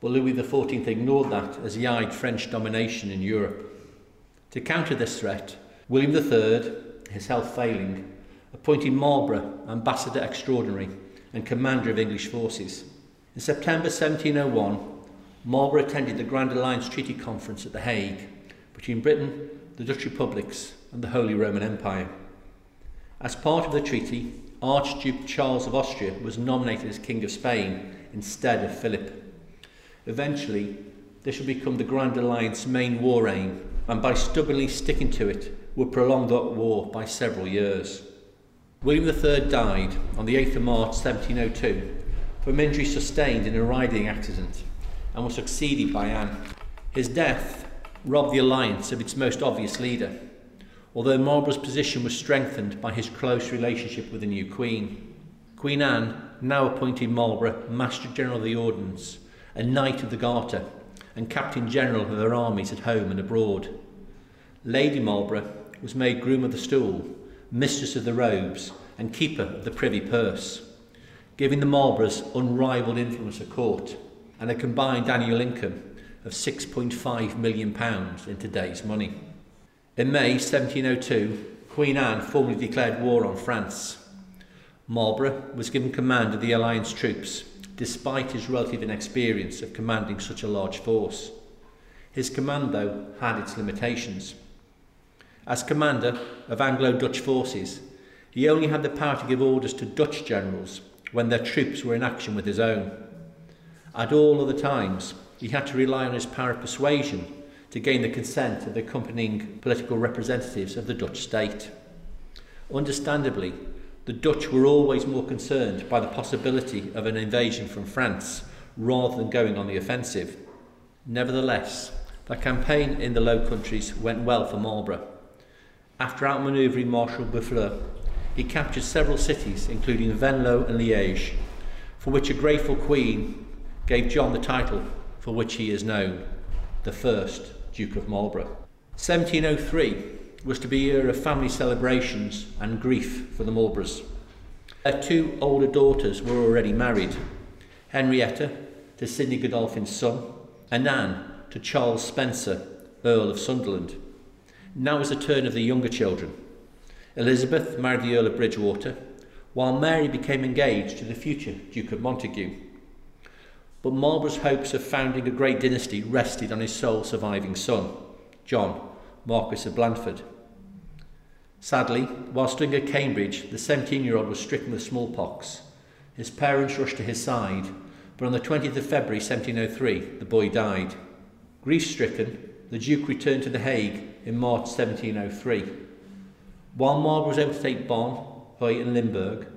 but Louis the fourteenth ignored that as he eyed French domination in Europe. To counter this threat, William the third, his health failing, appointed Marlborough Ambassador Extraordinary and Commander of English forces. In September seventeen oh one, Marlborough attended the Grand Alliance Treaty Conference at The Hague between Britain, the Dutch Republics and the Holy Roman Empire. As part of the treaty, Archduke Charles of Austria was nominated as King of Spain instead of Philip. Eventually, this would become the Grand Alliance's main war aim, and by stubbornly sticking to it, would prolong that war by several years. William the third died on the eighth of March seventeen oh two from injuries sustained in a riding accident, and was succeeded by Anne. His death robbed the alliance of its most obvious leader, although Marlborough's position was strengthened by his close relationship with the new Queen. Queen Anne now appointed Marlborough Master General of the Ordnance, a Knight of the Garter, and Captain General of her armies at home and abroad. Lady Marlborough was made Groom of the Stool, Mistress of the Robes, and Keeper of the Privy Purse, giving the Marlboroughs unrivalled influence at court, and a combined annual income of six point five million pounds in today's money. In May seventeen oh two, Queen Anne formally declared war on France. Marlborough was given command of the Alliance troops, despite his relative inexperience of commanding such a large force. His command, though, had its limitations. As commander of Anglo-Dutch forces, he only had the power to give orders to Dutch generals when their troops were in action with his own. At all other times, he had to rely on his power of persuasion to gain the consent of the accompanying political representatives of the Dutch state. Understandably, the Dutch were always more concerned by the possibility of an invasion from France rather than going on the offensive. Nevertheless, the campaign in the Low Countries went well for Marlborough. After outmanoeuvring Marshal Boufflers, he captured several cities, including Venlo and Liège, for which a grateful queen gave John the title for which he is known, the first Duke of Marlborough. seventeen oh three was to be a year of family celebrations and grief for the Marlboroughs. Their two older daughters were already married, Henrietta to Sidney Godolphin's son, and Anne to Charles Spencer, Earl of Sunderland. Now was the turn of the younger children. Elizabeth married the Earl of Bridgewater, while Mary became engaged to the future Duke of Montague. But Marlborough's hopes of founding a great dynasty rested on his sole surviving son, John, Marquess of Blandford. Sadly, while studying at Cambridge, the seventeen-year-old was stricken with smallpox. His parents rushed to his side, but on the twentieth of February seventeen oh three, the boy died. Grief-stricken, the Duke returned to The Hague in March seventeen oh three. While Marlborough was able to take Bonn, Huy and Limburg,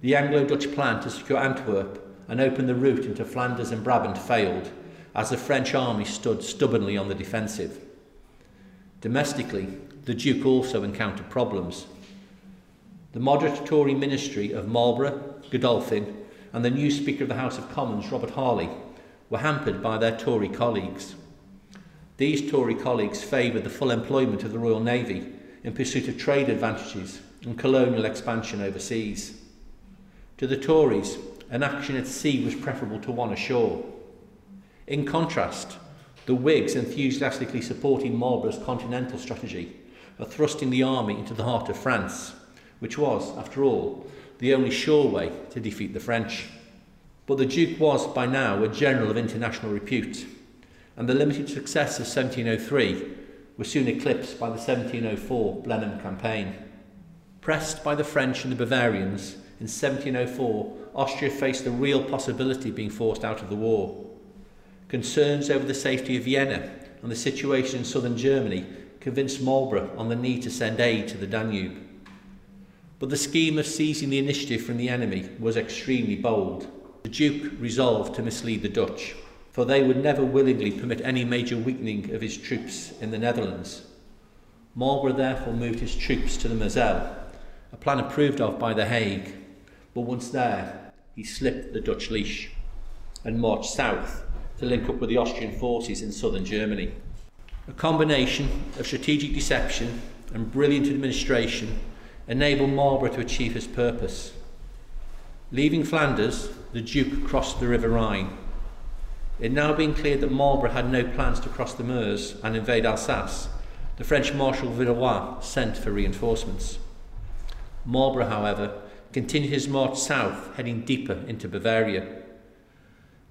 the Anglo-Dutch plan to secure Antwerp and open the route into Flanders and Brabant failed, as the French army stood stubbornly on the defensive. Domestically, the Duke also encountered problems. The moderate Tory ministry of Marlborough, Godolphin, and the new Speaker of the House of Commons, Robert Harley, were hampered by their Tory colleagues. These Tory colleagues favoured the full employment of the Royal Navy in pursuit of trade advantages and colonial expansion overseas. To the Tories, an action at sea was preferable to one ashore. In contrast, the Whigs, enthusiastically supporting Marlborough's continental strategy of thrusting the army into the heart of France, which was, after all, the only sure way to defeat the French. But the Duke was, by now, a general of international repute, and the limited success of seventeen oh three was soon eclipsed by the seventeen oh four Blenheim campaign. Pressed by the French and the Bavarians, in seventeen oh four, Austria faced the real possibility of being forced out of the war. Concerns over the safety of Vienna and the situation in southern Germany convinced Marlborough on the need to send aid to the Danube. But the scheme of seizing the initiative from the enemy was extremely bold. The Duke resolved to mislead the Dutch, for they would never willingly permit any major weakening of his troops in the Netherlands. Marlborough therefore moved his troops to the Moselle, a plan approved of by The Hague, but once there, he slipped the Dutch leash and marched south to link up with the Austrian forces in southern Germany. A combination of strategic deception and brilliant administration enabled Marlborough to achieve his purpose. Leaving Flanders, the Duke crossed the River Rhine. It now being clear that Marlborough had no plans to cross the Meuse and invade Alsace, the French Marshal Villeroi sent for reinforcements. Marlborough, however, continued his march south, heading deeper into Bavaria.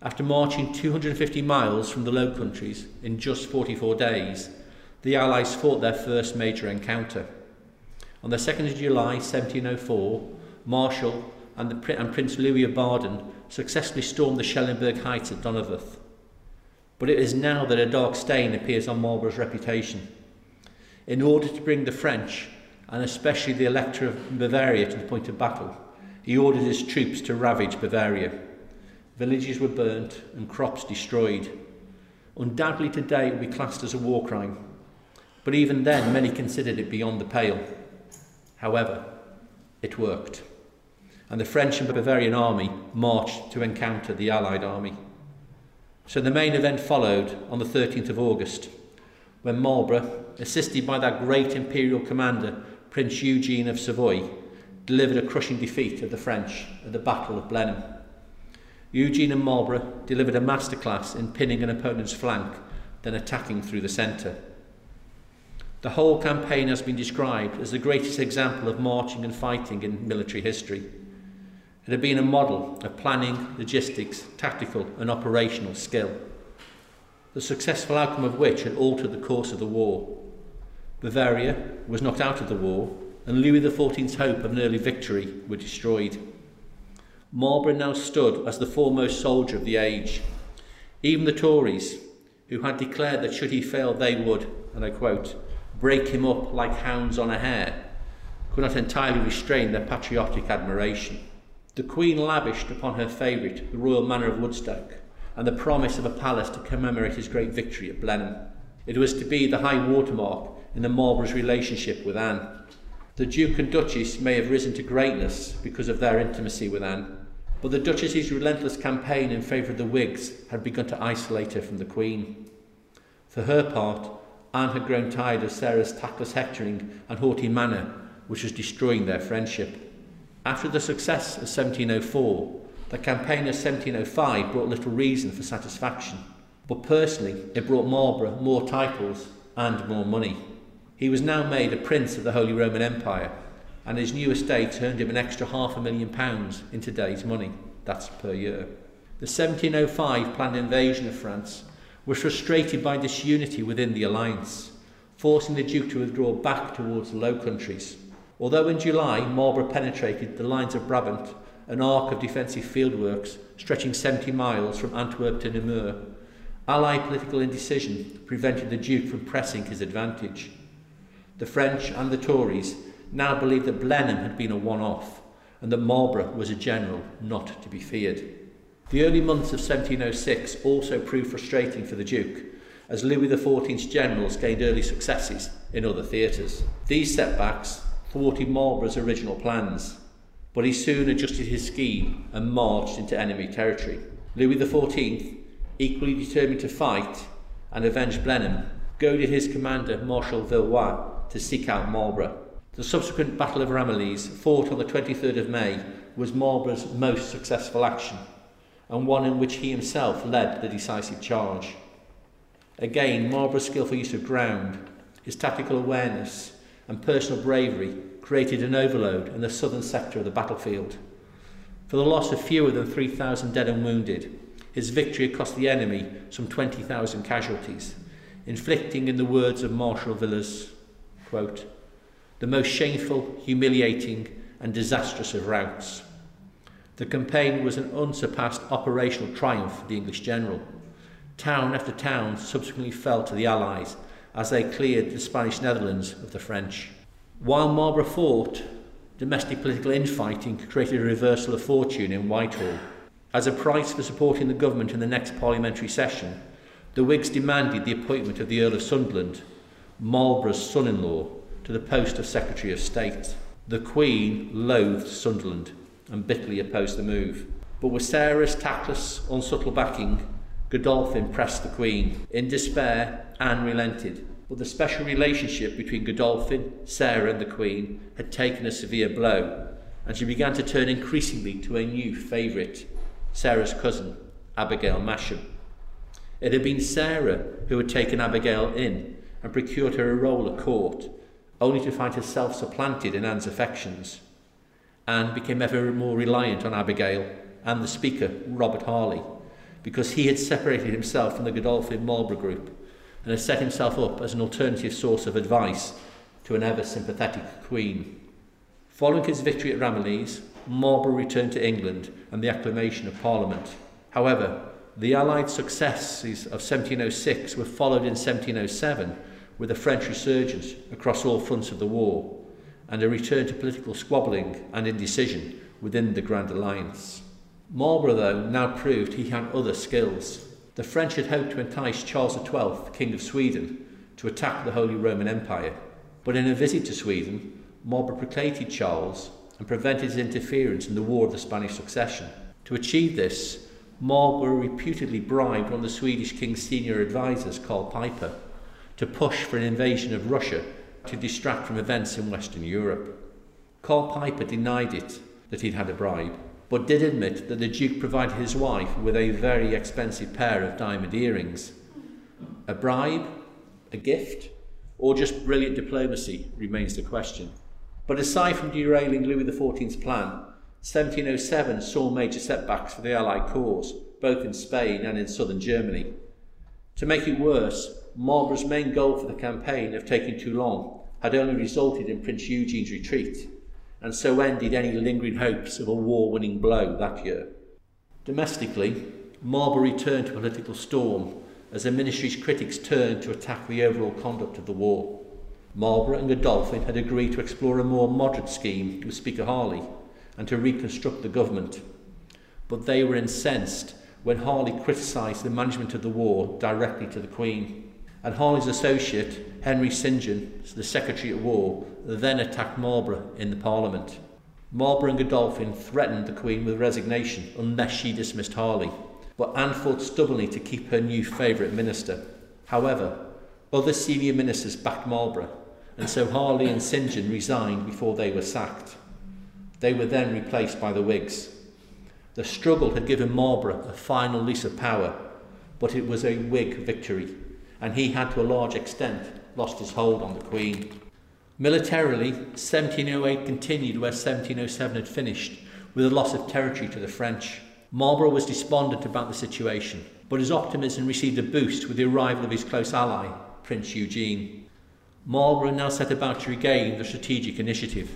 After marching two hundred fifty miles from the Low Countries in just forty-four days, the Allies fought their first major encounter. On the second of July seventeen oh four, Marshal and, the, and Prince Louis of Baden successfully stormed the Schellenberg Heights at Donauwörth. But it is now that a dark stain appears on Marlborough's reputation. In order to bring the French, and especially the Elector of Bavaria, to the point of battle, he ordered his troops to ravage Bavaria. Villages were burnt and crops destroyed. Undoubtedly today it would be classed as a war crime, but even then many considered it beyond the pale. However, it worked, and the French and Bavarian army marched to encounter the Allied army. So the main event followed on the thirteenth of August, when Marlborough, assisted by that great imperial commander, Prince Eugene of Savoy, delivered a crushing defeat of the French at the Battle of Blenheim. Eugene and Marlborough delivered a masterclass in pinning an opponent's flank, then attacking through the centre. The whole campaign has been described as the greatest example of marching and fighting in military history. It had been a model of planning, logistics, tactical and operational skill, the successful outcome of which had altered the course of the war. Bavaria was knocked out of the war, and Louis the fourteenth's hope of an early victory were destroyed. Marlborough now stood as the foremost soldier of the age. Even the Tories, who had declared that should he fail they would, and I quote, break him up like hounds on a hare, could not entirely restrain their patriotic admiration. The Queen lavished upon her favourite the royal manor of Woodstock and the promise of a palace to commemorate his great victory at Blenheim. It was to be the high watermark in the Marlboroughs' relationship with Anne. The Duke and Duchess may have risen to greatness because of their intimacy with Anne, but the Duchess's relentless campaign in favour of the Whigs had begun to isolate her from the Queen. For her part, Anne had grown tired of Sarah's tactless hectoring and haughty manner, which was destroying their friendship. After the success of seventeen oh four, the campaign of seventeen oh five brought little reason for satisfaction, but personally it brought Marlborough more titles and more money. He was now made a Prince of the Holy Roman Empire, and his new estate earned him an extra half a million pounds in today's money, that's per year. The seventeen oh five planned invasion of France was frustrated by disunity within the alliance, forcing the Duke to withdraw back towards the Low Countries. Although in July Marlborough penetrated the lines of Brabant, an arc of defensive fieldworks stretching seventy miles from Antwerp to Namur, Allied political indecision prevented the Duke from pressing his advantage. The French and the Tories now believed that Blenheim had been a one-off and that Marlborough was a general not to be feared. The early months of seventeen oh six also proved frustrating for the Duke, as Louis the fourteenth's generals gained early successes in other theatres. These setbacks thwarted Marlborough's original plans, but he soon adjusted his scheme and marched into enemy territory. Louis the fourteenth, equally determined to fight and avenge Blenheim, goaded his commander Marshal Villeroi to seek out Marlborough. The subsequent Battle of Ramillies, fought on the twenty-third of May, was Marlborough's most successful action, and one in which he himself led the decisive charge. Again, Marlborough's skillful use of ground, his tactical awareness and personal bravery created an overload in the southern sector of the battlefield. For the loss of fewer than three thousand dead and wounded, his victory cost the enemy some twenty thousand casualties, inflicting, in the words of Marshal Villars, quote, the most shameful, humiliating and disastrous of routs. The campaign was an unsurpassed operational triumph for the English general. Town after town subsequently fell to the Allies as they cleared the Spanish Netherlands of the French. While Marlborough fought, domestic political infighting created a reversal of fortune in Whitehall. As a price for supporting the government in the next parliamentary session, the Whigs demanded the appointment of the Earl of Sunderland, Marlborough's son-in-law, to the post of Secretary of State. The Queen loathed Sunderland and bitterly opposed the move. But with Sarah's tactless, unsubtle backing, Godolphin pressed the Queen. In despair, Anne relented, but the special relationship between Godolphin, Sarah and the Queen had taken a severe blow, and she began to turn increasingly to her new favourite, Sarah's cousin, Abigail Masham. It had been Sarah who had taken Abigail in and procured her a role at court, only to find herself supplanted in Anne's affections. Anne became ever more reliant on Abigail and the Speaker, Robert Harley, because he had separated himself from the Godolphin-Marlborough group and had set himself up as an alternative source of advice to an ever-sympathetic Queen. Following his victory at Ramillies, Marlborough returned to England and the acclamation of Parliament. However, the Allied successes of seventeen oh six were followed in seventeen oh seven with a French resurgence across all fronts of the war, and a return to political squabbling and indecision within the Grand Alliance. Marlborough, though, now proved he had other skills. The French had hoped to entice Charles the twelfth, King of Sweden, to attack the Holy Roman Empire, but in a visit to Sweden, Marlborough placated Charles and prevented his interference in the War of the Spanish Succession. To achieve this, Marlborough reputedly bribed one of the Swedish king's senior advisors, Carl Piper, to push for an invasion of Russia to distract from events in Western Europe. Carl Piper denied it, that he'd had a bribe, but did admit that the Duke provided his wife with a very expensive pair of diamond earrings. A bribe? A gift? Or just brilliant diplomacy remains the question. But aside from derailing Louis the fourteenth's plan, seventeen oh seven saw major setbacks for the Allied cause, both in Spain and in southern Germany. To make it worse, Marlborough's main goal for the campaign of taking Toulon had only resulted in Prince Eugene's retreat, and so ended any lingering hopes of a war-winning blow that year. Domestically, Marlborough returned to political storm as the ministry's critics turned to attack the overall conduct of the war. Marlborough and Godolphin had agreed to explore a more moderate scheme with Speaker Harley and to reconstruct the government, but they were incensed when Harley criticised the management of the war directly to the Queen. And Harley's associate, Henry Saint John, the Secretary at War, then attacked Marlborough in the Parliament. Marlborough and Godolphin threatened the Queen with resignation unless she dismissed Harley, but Anne fought stubbornly to keep her new favourite minister. However, other senior ministers backed Marlborough, and so Harley and Saint John resigned before they were sacked. They were then replaced by the Whigs. The struggle had given Marlborough a final lease of power, but it was a Whig victory, and he had to a large extent lost his hold on the Queen. Militarily, seventeen oh eight continued where seventeen oh seven had finished, with a loss of territory to the French. Marlborough was despondent about the situation, but his optimism received a boost with the arrival of his close ally, Prince Eugene. Marlborough now set about to regain the strategic initiative.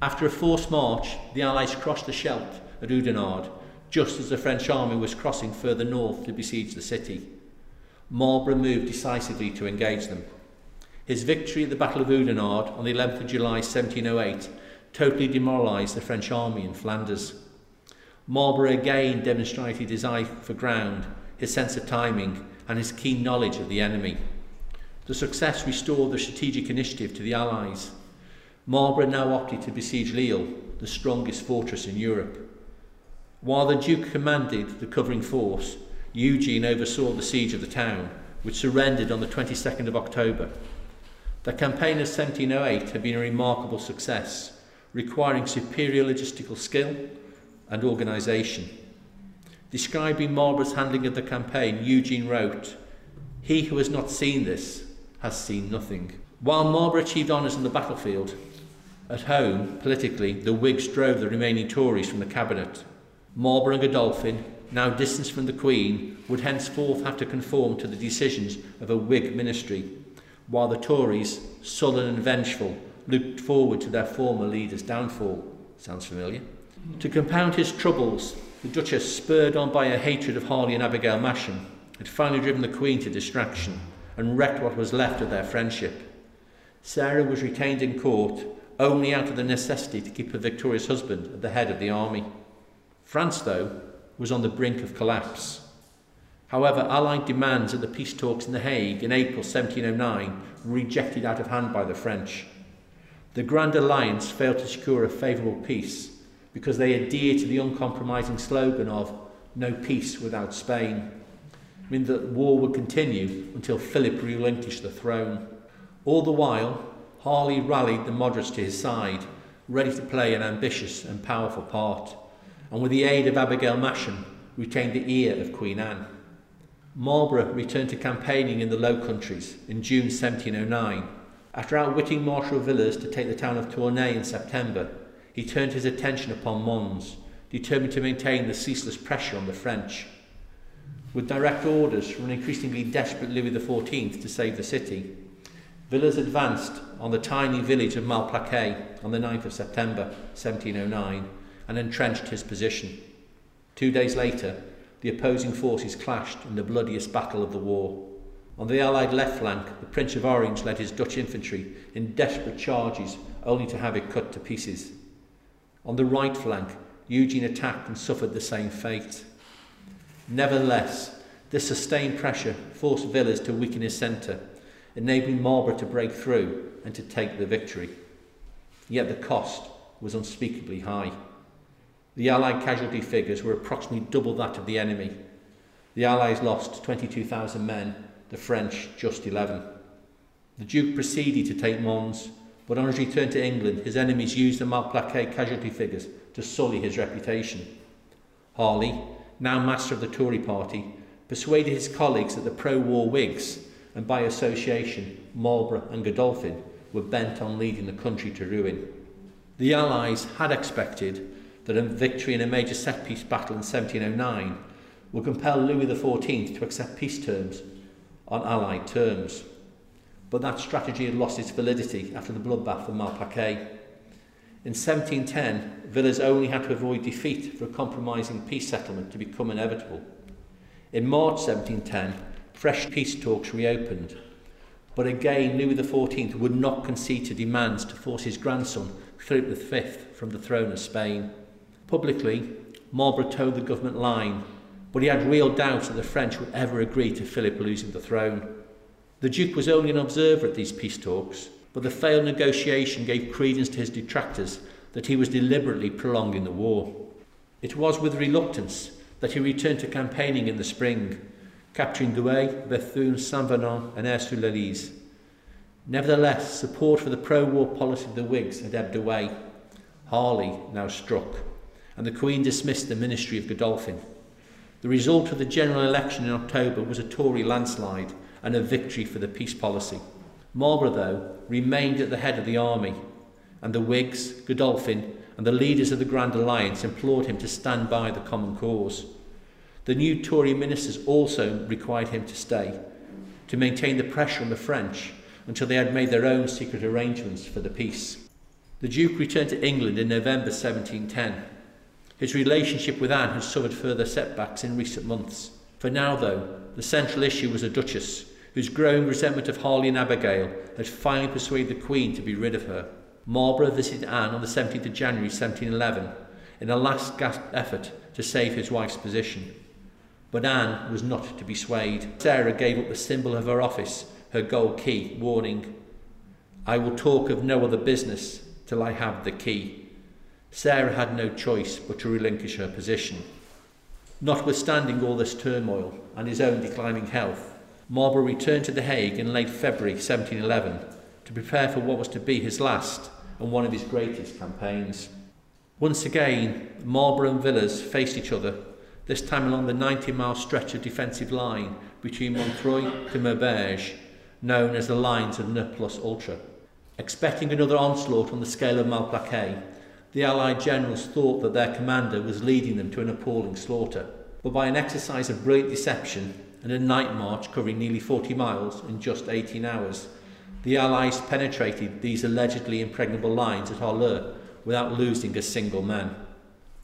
After a forced march, the Allies crossed the Scheldt at Oudenarde, just as the French army was crossing further north to besiege the city. Marlborough moved decisively to engage them. His victory at the Battle of Oudenarde on the eleventh of July seventeen oh eight totally demoralised the French army in Flanders. Marlborough again demonstrated his eye for ground, his sense of timing, and his keen knowledge of the enemy. The success restored the strategic initiative to the Allies. Marlborough now opted to besiege Lille, the strongest fortress in Europe. While the Duke commanded the covering force, Eugene oversaw the siege of the town, which surrendered on the twenty-second of October. The campaign of seventeen oh eight had been a remarkable success, requiring superior logistical skill and organisation. Describing Marlborough's handling of the campaign, Eugene wrote, "He who has not seen this has seen nothing." While Marlborough achieved honours on the battlefield, at home, politically, the Whigs drove the remaining Tories from the cabinet. Marlborough and Godolphin, now distanced from the Queen, would henceforth have to conform to the decisions of a Whig ministry, while the Tories, sullen and vengeful, looked forward to their former leader's downfall. Sounds familiar? To compound his troubles, the Duchess, spurred on by her hatred of Harley and Abigail Masham, had finally driven the Queen to distraction and wrecked what was left of their friendship. Sarah was retained in court only out of the necessity to keep her victorious husband at the head of the army. France, though, was on the brink of collapse. However, Allied demands at the peace talks in The Hague in April seventeen oh nine were rejected out of hand by the French. The Grand Alliance failed to secure a favourable peace because they adhered to the uncompromising slogan of "no peace without Spain," meaning that war would continue until Philip relinquished the throne. All the while, Harley rallied the moderates to his side, ready to play an ambitious and powerful part, and with the aid of Abigail Masham, retained the ear of Queen Anne. Marlborough returned to campaigning in the Low Countries in June seventeen oh nine. After outwitting Marshal Villars to take the town of Tournai in September, he turned his attention upon Mons, determined to maintain the ceaseless pressure on the French. With direct orders from an increasingly desperate Louis the fourteenth to save the city, Villars advanced on the tiny village of Malplaquet on the ninth of September seventeen oh nine and entrenched his position. Two days later, the opposing forces clashed in the bloodiest battle of the war. On the Allied left flank, the Prince of Orange led his Dutch infantry in desperate charges only to have it cut to pieces. On the right flank, Eugene attacked and suffered the same fate. Nevertheless, this sustained pressure forced Villars to weaken his centre, enabling Marlborough to break through and to take the victory. Yet the cost was unspeakably high. The Allied casualty figures were approximately double that of the enemy. The Allies lost twenty-two thousand men, the French just eleven. The Duke proceeded to take Mons, but on his return to England, his enemies used the Malplaquet casualty figures to sully his reputation. Harley, now master of the Tory party, persuaded his colleagues that the pro-war Whigs, and by association Marlborough and Godolphin, were bent on leading the country to ruin. The Allies had expected that a victory in a major set-piece battle in seventeen oh nine would compel Louis the fourteenth to accept peace terms on Allied terms. But that strategy had lost its validity after the bloodbath of Malplaquet. In seventeen ten, Villars only had to avoid defeat for a compromising peace settlement to become inevitable. In March seventeen ten, fresh peace talks reopened, But again, Louis the fourteenth would not concede to demands to force his grandson, Philip the fifth, from the throne of Spain. Publicly, Marlborough towed the government line, but he had real doubts that the French would ever agree to Philip losing the throne. The Duke was only an observer at these peace talks, but the failed negotiation gave credence to his detractors that he was deliberately prolonging the war. It was with reluctance that he returned to campaigning in the spring, capturing Douai, Bethune, Saint-Venant and Aire-sur-Lelys. Nevertheless, support for the pro-war policy of the Whigs had ebbed away. Harley now struck, and the Queen dismissed the ministry of Godolphin. The result of the general election in October was a Tory landslide and a victory for the peace policy. Marlborough, though, remained at the head of the army, and the Whigs, Godolphin and the leaders of the Grand Alliance implored him to stand by the common cause. The new Tory ministers also required him to stay, to maintain the pressure on the French until they had made their own secret arrangements for the peace. The Duke returned to England in November seventeen ten. His relationship with Anne had suffered further setbacks in recent months. For now, though, the central issue was a Duchess, whose growing resentment of Harley and Abigail had finally persuaded the Queen to be rid of her. Marlborough visited Anne on the seventeenth of January seventeen eleven in a last-gasp effort to save his wife's position. But Anne was not to be swayed. Sarah gave up the symbol of her office, her gold key, warning, "I will talk of no other business till I have the key." Sarah had no choice but to relinquish her position. Notwithstanding all this turmoil and his own declining health, Marlborough returned to The Hague in late February seventeen eleven to prepare for what was to be his last and one of his greatest campaigns. Once again, Marlborough and Villars faced each other, this time along the ninety mile stretch of defensive line between Montreuil to Maubeuge, known as the Lines of Ne Plus Ultra. Expecting another onslaught on the scale of Malplaquet, the Allied generals thought that their commander was leading them to an appalling slaughter, but by an exercise of brilliant deception and a night march covering nearly forty miles in just eighteen hours, the Allies penetrated these allegedly impregnable lines at Harleux without losing a single man.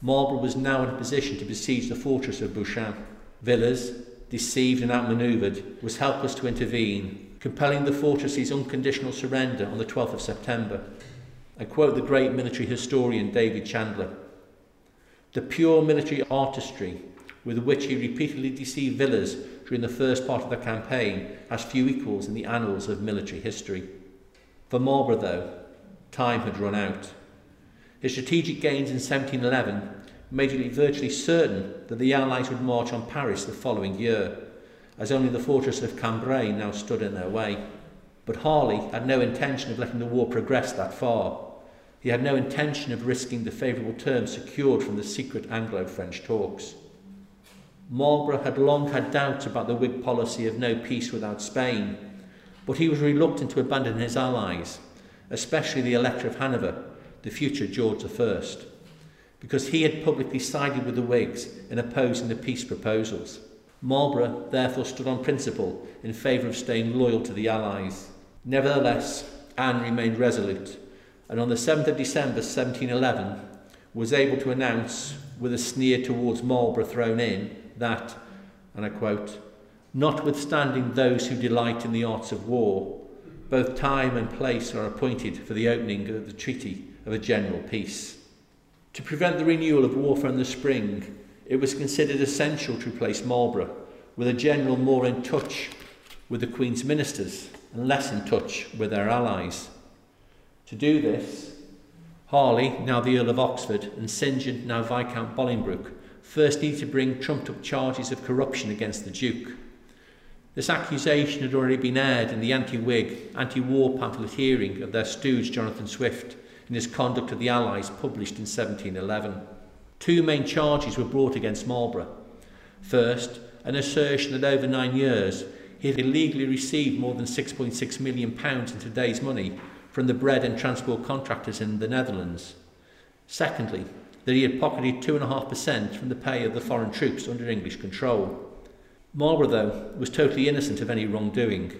Marlborough was now in a position to besiege the fortress of Bouchain. Villars, deceived and outmanoeuvred, was helpless to intervene, compelling the fortress's unconditional surrender on the twelfth of September. I quote the great military historian David Chandler. "The pure military artistry with which he repeatedly deceived Villars during the first part of the campaign has few equals in the annals of military history." For Marlborough, though, time had run out. His strategic gains in seventeen eleven made it virtually certain that the Allies would march on Paris the following year, as only the fortress of Cambrai now stood in their way. But Harley had no intention of letting the war progress that far. He had no intention of risking the favourable terms secured from the secret Anglo-French talks. Marlborough had long had doubts about the Whig policy of no peace without Spain, but he was reluctant to abandon his allies, especially the Elector of Hanover, the future George the first, because he had publicly sided with the Whigs in opposing the peace proposals. Marlborough therefore stood on principle in favour of staying loyal to the Allies. Nevertheless, Anne remained resolute, and on the seventh of December seventeen eleven was able to announce, with a sneer towards Marlborough thrown in, that, and I quote, "notwithstanding those who delight in the arts of war, both time and place are appointed for the opening of the treaty of a general peace." To prevent the renewal of warfare in the spring, it was considered essential to replace Marlborough with a general more in touch with the Queen's ministers and less in touch with their allies. To do this, Harley, now the Earl of Oxford, and Saint John, now Viscount Bolingbroke, first needed to bring trumped-up charges of corruption against the Duke. This accusation had already been aired in the anti-Whig, anti-war pamphlet hearing of their stooge Jonathan Swift, in his Conduct of the Allies, published in seventeen eleven. Two main charges were brought against Marlborough. First, an assertion that over nine years he had illegally received more than six point six million pounds in today's money from the bread and transport contractors in the Netherlands. Secondly, that he had pocketed two point five percent from the pay of the foreign troops under English control. Marlborough, though, was totally innocent of any wrongdoing.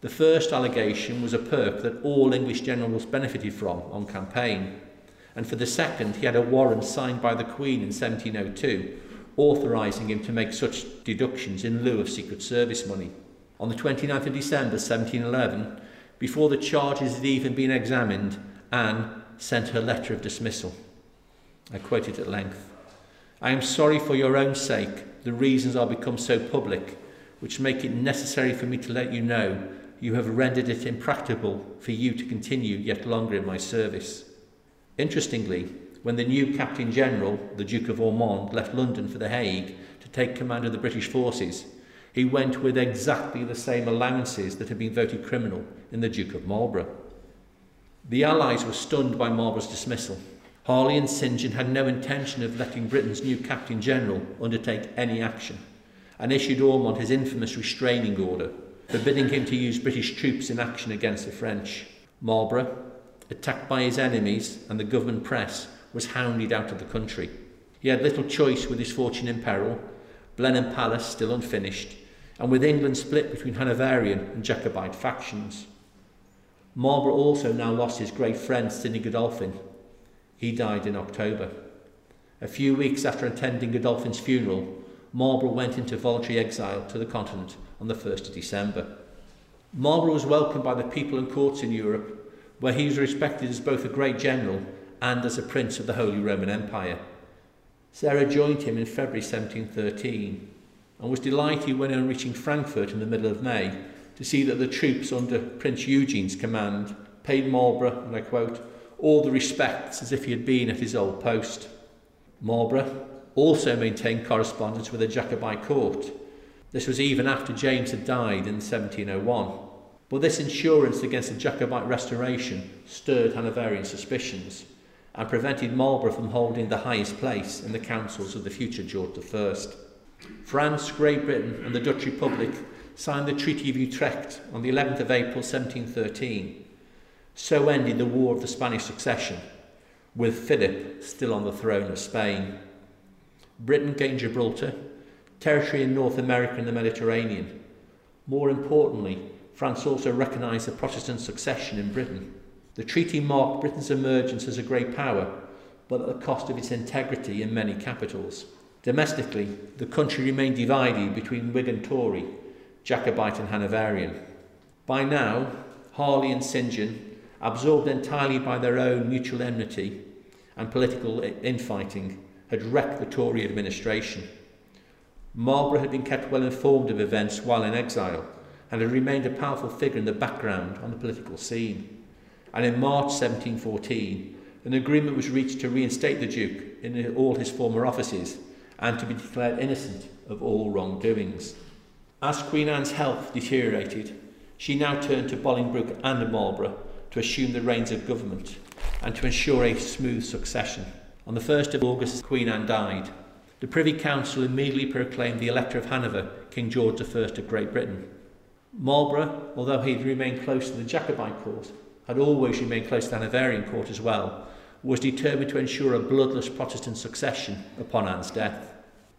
The first allegation was a perk that all English generals benefited from on campaign, and for the second he had a warrant signed by the Queen in seventeen oh two authorising him to make such deductions in lieu of Secret Service money. on the twenty-ninth of December seventeen eleven, before the charges had even been examined, Anne sent her letter of dismissal. I quote it at length. "I am sorry for your own sake the reasons are become so public, which make it necessary for me to let you know you have rendered it impracticable for you to continue yet longer in my service." Interestingly, when the new Captain General, the Duke of Ormond, left London for The Hague to take command of the British forces, he went with exactly the same allowances that had been voted criminal in the Duke of Marlborough. The Allies were stunned by Marlborough's dismissal. Harley and Saint John had no intention of letting Britain's new Captain General undertake any action, and issued Ormond his infamous restraining order, forbidding him to use British troops in action against the French. Marlborough, attacked by his enemies and the government press, was hounded out of the country. He had little choice with his fortune in peril, Blenheim Palace still unfinished, and with England split between Hanoverian and Jacobite factions. Marlborough also now lost his great friend Sidney Godolphin. He died in October. A few weeks after attending Godolphin's funeral, Marlborough went into voluntary exile to the continent on the first of December. Marlborough was welcomed by the people and courts in Europe, where he was respected as both a great general and as a prince of the Holy Roman Empire. Sarah joined him in February seventeen thirteen, and was delighted when on reaching Frankfurt in the middle of May to see that the troops under Prince Eugene's command paid Marlborough, and I quote, "all the respects as if he had been at his old post." Marlborough also maintained correspondence with the Jacobite court. This was even after James had died in seventeen oh one, but this insurance against the Jacobite restoration stirred Hanoverian suspicions and prevented Marlborough from holding the highest place in the councils of the future George the First. France, Great Britain and the Dutch Republic signed the Treaty of Utrecht on the eleventh of April seventeen thirteen. So ended the War of the Spanish Succession, with Philip still on the throne of Spain. Britain gained Gibraltar, territory in North America and the Mediterranean. More importantly, France also recognised the Protestant succession in Britain. The treaty marked Britain's emergence as a great power, but at the cost of its integrity in many capitals. Domestically, the country remained divided between Whig and Tory, Jacobite and Hanoverian. By now, Harley and Saint John, absorbed entirely by their own mutual enmity and political infighting, had wrecked the Tory administration. Marlborough had been kept well informed of events while in exile and had remained a powerful figure in the background on the political scene. And in March seventeen fourteen, an agreement was reached to reinstate the Duke in all his former offices and to be declared innocent of all wrongdoings. As Queen Anne's health deteriorated, she now turned to Bolingbroke and Marlborough to assume the reins of government and to ensure a smooth succession. On the first of August, Queen Anne died. The Privy Council immediately proclaimed the Elector of Hanover King George the First of Great Britain. Marlborough, although he had remained close to the Jacobite court, had always remained close to the Hanoverian court as well, was determined to ensure a bloodless Protestant succession upon Anne's death.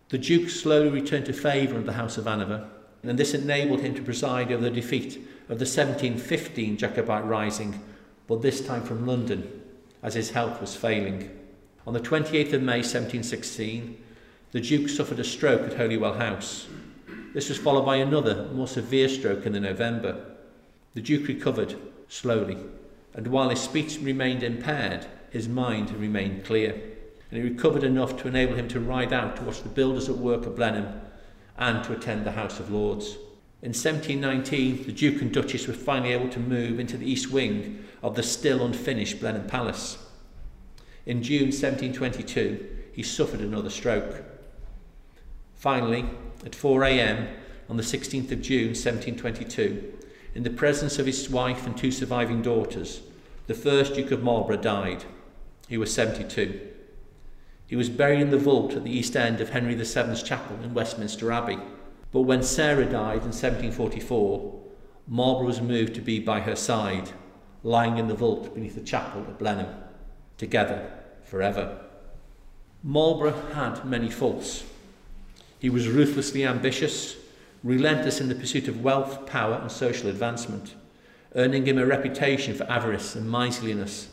The Duke slowly returned to favour of the House of Hanover, and this enabled him to preside over the defeat of the seventeen fifteen Jacobite Rising, but this time from London, as his health was failing. On the twenty-eighth of May seventeen sixteen, the Duke suffered a stroke at Holywell House. This was followed by another, more severe stroke in the November. The Duke recovered, slowly, and while his speech remained impaired, his mind remained clear, and he recovered enough to enable him to ride out to watch the builders at work at Blenheim and to attend the House of Lords. In seventeen nineteen, the Duke and Duchess were finally able to move into the east wing of the still unfinished Blenheim Palace. In June seventeen twenty-two, he suffered another stroke. Finally, at four a m on the sixteenth of June seventeen twenty-two, in the presence of his wife and two surviving daughters, the first Duke of Marlborough died. He was seventy-two. He was buried in the vault at the east end of Henry the Seventh's Chapel in Westminster Abbey. But when Sarah died in seventeen forty-four, Marlborough was moved to be by her side, lying in the vault beneath the chapel at Blenheim, together forever. Marlborough had many faults. He was ruthlessly ambitious, relentless in the pursuit of wealth, power and social advancement, earning him a reputation for avarice and miserliness.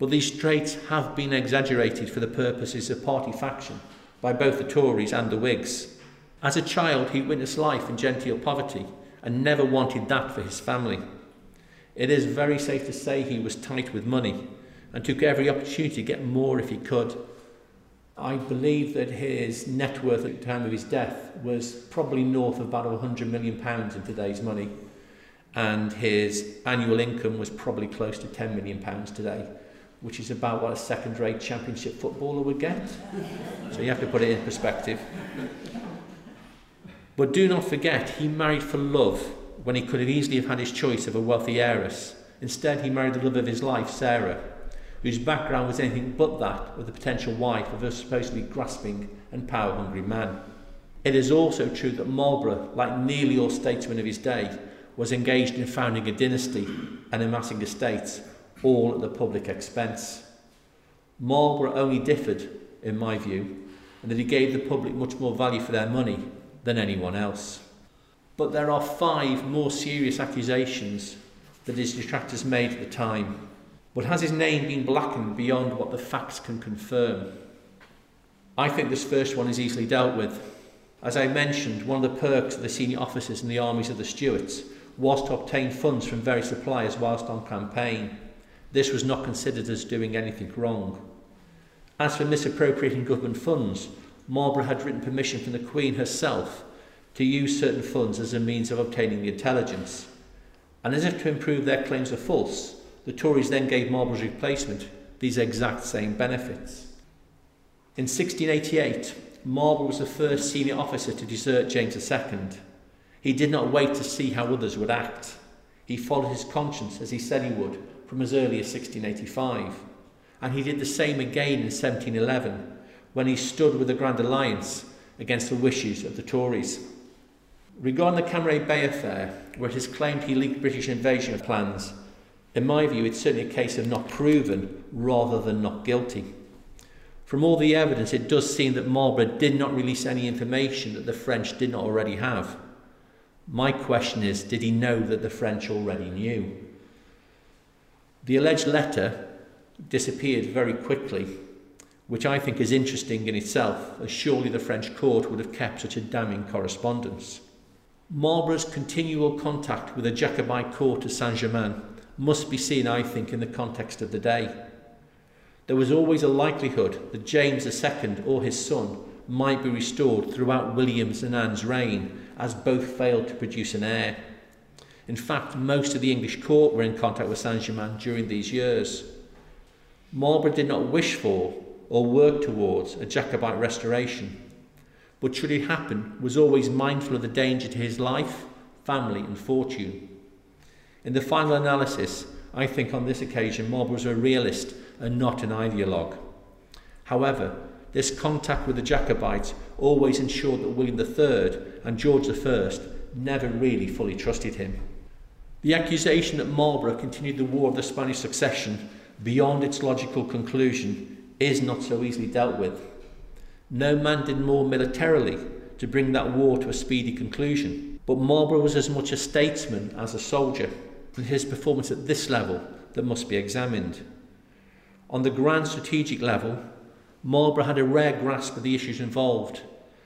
But these traits have been exaggerated for the purposes of party faction by both the Tories and the Whigs. As a child, he witnessed life in genteel poverty and never wanted that for his family. It is very safe to say he was tight with money and took every opportunity to get more if he could. I believe that his net worth at the time of his death was probably north of about one hundred million pounds in today's money, and his annual income was probably close to ten million pounds today, which is about what a second-rate championship footballer would get. So you have to put it in perspective. But do not forget, he married for love when he could have easily have had his choice of a wealthy heiress. Instead, he married the love of his life, Sarah, whose background was anything but that of the potential wife of a supposedly grasping and power-hungry man. It is also true that Marlborough, like nearly all statesmen of his day, was engaged in founding a dynasty and amassing estates, all at the public expense. Marlborough only differed, in my view, in that he gave the public much more value for their money than anyone else. But there are five more serious accusations that his detractors made at the time. But has his name been blackened beyond what the facts can confirm? I think this first one is easily dealt with. As I mentioned, one of the perks of the senior officers in the armies of the Stuarts was to obtain funds from various suppliers whilst on campaign. This was not considered as doing anything wrong. As for misappropriating government funds, Marlborough had written permission from the Queen herself to use certain funds as a means of obtaining the intelligence. And as if to improve their claims of false, the Tories then gave Marlborough's replacement these exact same benefits. In sixteen eighty-eight, Marlborough was the first senior officer to desert James the Second. He did not wait to see how others would act. He followed his conscience, as he said he would, from as early as sixteen eighty-five. And he did the same again in seventeen eleven, when he stood with the Grand Alliance against the wishes of the Tories. Regarding the Cambrai Bay affair, where it is claimed he leaked British invasion plans, in my view, it's certainly a case of not proven rather than not guilty. From all the evidence, it does seem that Marlborough did not release any information that the French did not already have. My question is, did he know that the French already knew? The alleged letter disappeared very quickly, which I think is interesting in itself, as surely the French court would have kept such a damning correspondence. Marlborough's continual contact with the Jacobite court of Saint-Germain must be seen, I think, in the context of the day. There was always a likelihood that James the Second or his son might be restored throughout William's and Anne's reign, as both failed to produce an heir. In fact, most of the English court were in contact with Saint-Germain during these years. Marlborough did not wish for or work towards a Jacobite restoration, but should it happen, was always mindful of the danger to his life, family and fortune. In the final analysis, I think on this occasion Marlborough was a realist and not an ideologue. However, this contact with the Jacobites always ensured that William the Third and George the First never really fully trusted him. The accusation that Marlborough continued the War of the Spanish Succession beyond its logical conclusion is not so easily dealt with. No man did more militarily to bring that war to a speedy conclusion, but Marlborough was as much a statesman as a soldier. His performance at this level that must be examined. On the grand strategic level, Marlborough had a rare grasp of the issues involved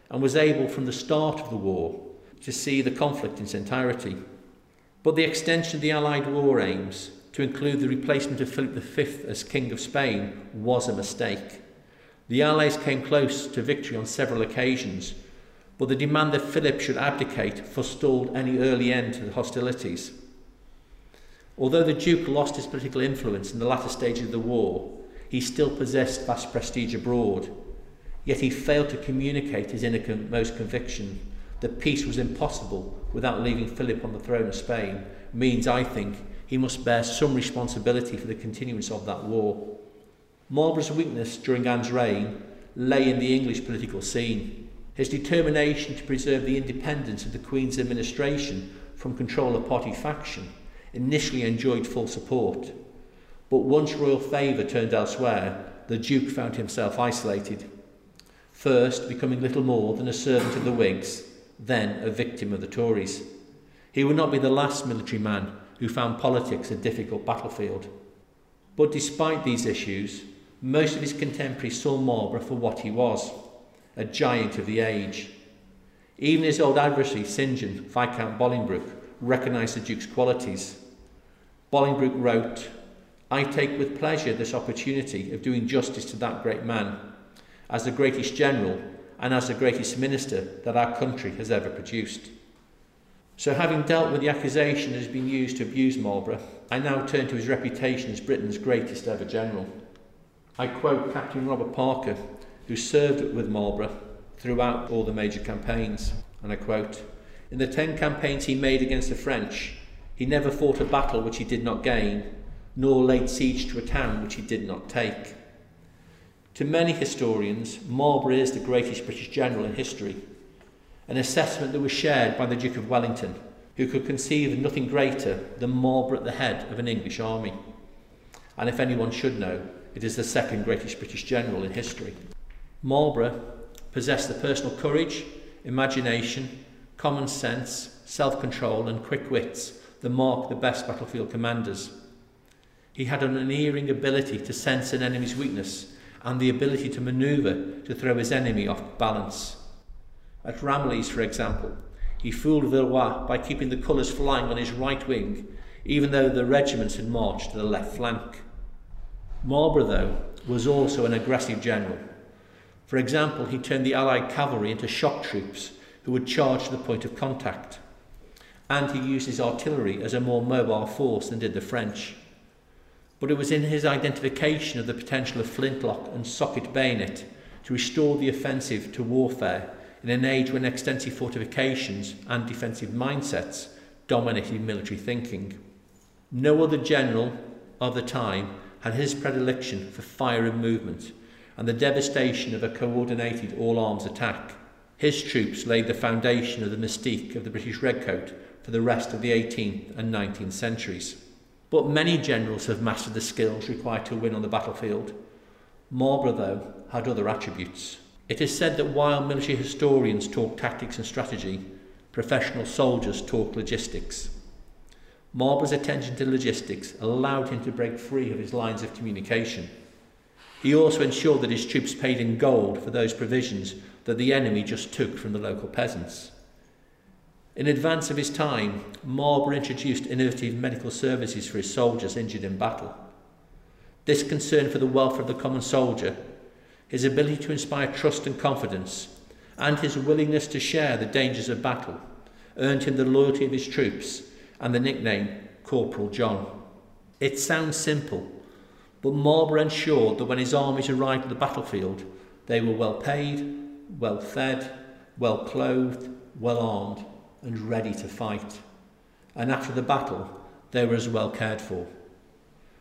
and was able from the start of the war to see the conflict in its entirety. But the extension of the Allied war aims to include the replacement of Philip the Fifth as King of Spain was a mistake. The Allies came close to victory on several occasions, but the demand that Philip should abdicate forestalled any early end to the hostilities. Although the Duke lost his political influence in the latter stages of the war, he still possessed vast prestige abroad. Yet he failed to communicate his innermost conviction that peace was impossible without leaving Philip on the throne of Spain, means, I think, he must bear some responsibility for the continuance of that war. Marlborough's weakness during Anne's reign lay in the English political scene. His determination to preserve the independence of the Queen's administration from control of party faction initially enjoyed full support, but once royal favour turned elsewhere, the Duke found himself isolated, first becoming little more than a servant of the Whigs, then a victim of the Tories. He would not be the last military man who found politics a difficult battlefield. But despite these issues, most of his contemporaries saw Marlborough for what he was, a giant of the age. Even his old adversary, Saint John, Viscount Bolingbroke, recognised the Duke's qualities. Bolingbroke wrote, "I take with pleasure this opportunity of doing justice to that great man, as the greatest general and as the greatest minister that our country has ever produced." So having dealt with the accusation that has been used to abuse Marlborough, I now turn to his reputation as Britain's greatest ever general. I quote Captain Robert Parker, who served with Marlborough throughout all the major campaigns, and I quote, "In the ten campaigns he made against the French, he never fought a battle which he did not gain, nor laid siege to a town which he did not take." To many historians, Marlborough is the greatest British general in history, an assessment that was shared by the Duke of Wellington, who could conceive of nothing greater than Marlborough at the head of an English army. And if anyone should know, it is the second greatest British general in history. Marlborough possessed the personal courage, imagination, common sense, self-control and quick wits that mark the best battlefield commanders. He had an unerring ability to sense an enemy's weakness and the ability to manoeuvre to throw his enemy off balance. At Ramillies, for example, he fooled Villeroi by keeping the colours flying on his right wing, even though the regiments had marched to the left flank. Marlborough, though, was also an aggressive general. For example, he turned the Allied cavalry into shock troops who would charge to the point of contact, and he used his artillery as a more mobile force than did the French. But it was in his identification of the potential of flintlock and socket bayonet to restore the offensive to warfare in an age when extensive fortifications and defensive mindsets dominated military thinking. No other general of the time had his predilection for fire and movement and the devastation of a coordinated all-arms attack. His troops laid the foundation of the mystique of the British Redcoat for the rest of the eighteenth and nineteenth centuries. But many generals have mastered the skills required to win on the battlefield. Marlborough, though, had other attributes. It is said that while military historians talk tactics and strategy, professional soldiers talk logistics. Marlborough's attention to logistics allowed him to break free of his lines of communication. He also ensured that his troops paid in gold for those provisions that the enemy just took from the local peasants. In advance of his time, Marlborough introduced innovative medical services for his soldiers injured in battle. This concern for the welfare of the common soldier, his ability to inspire trust and confidence, and his willingness to share the dangers of battle earned him the loyalty of his troops and the nickname Corporal John. It sounds simple, but Marlborough ensured that when his armies arrived at the battlefield, they were well paid, well fed, well clothed, well armed, and ready to fight. And after the battle, they were as well cared for.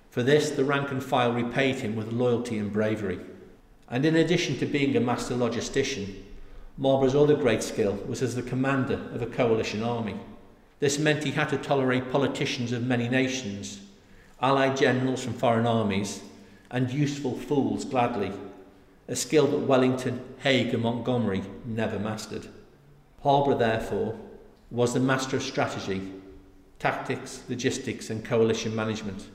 For this, the rank and file repaid him with loyalty and bravery. And in addition to being a master logistician, Marlborough's other great skill was as the commander of a coalition army. This meant he had to tolerate politicians of many nations, allied generals from foreign armies, and useful fools gladly, a skill that Wellington, Haig and Montgomery never mastered. Marlborough, therefore, was the master of strategy, tactics, logistics and coalition management.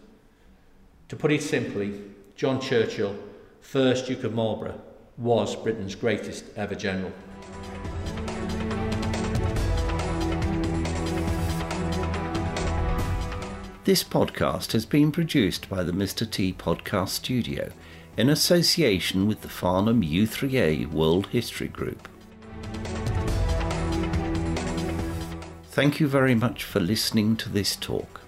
To put it simply, John Churchill, first Duke of Marlborough, was Britain's greatest ever general. This podcast has been produced by the Mr T Podcast Studio in association with the Farnham U three A World History Group. Thank you very much for listening to this talk.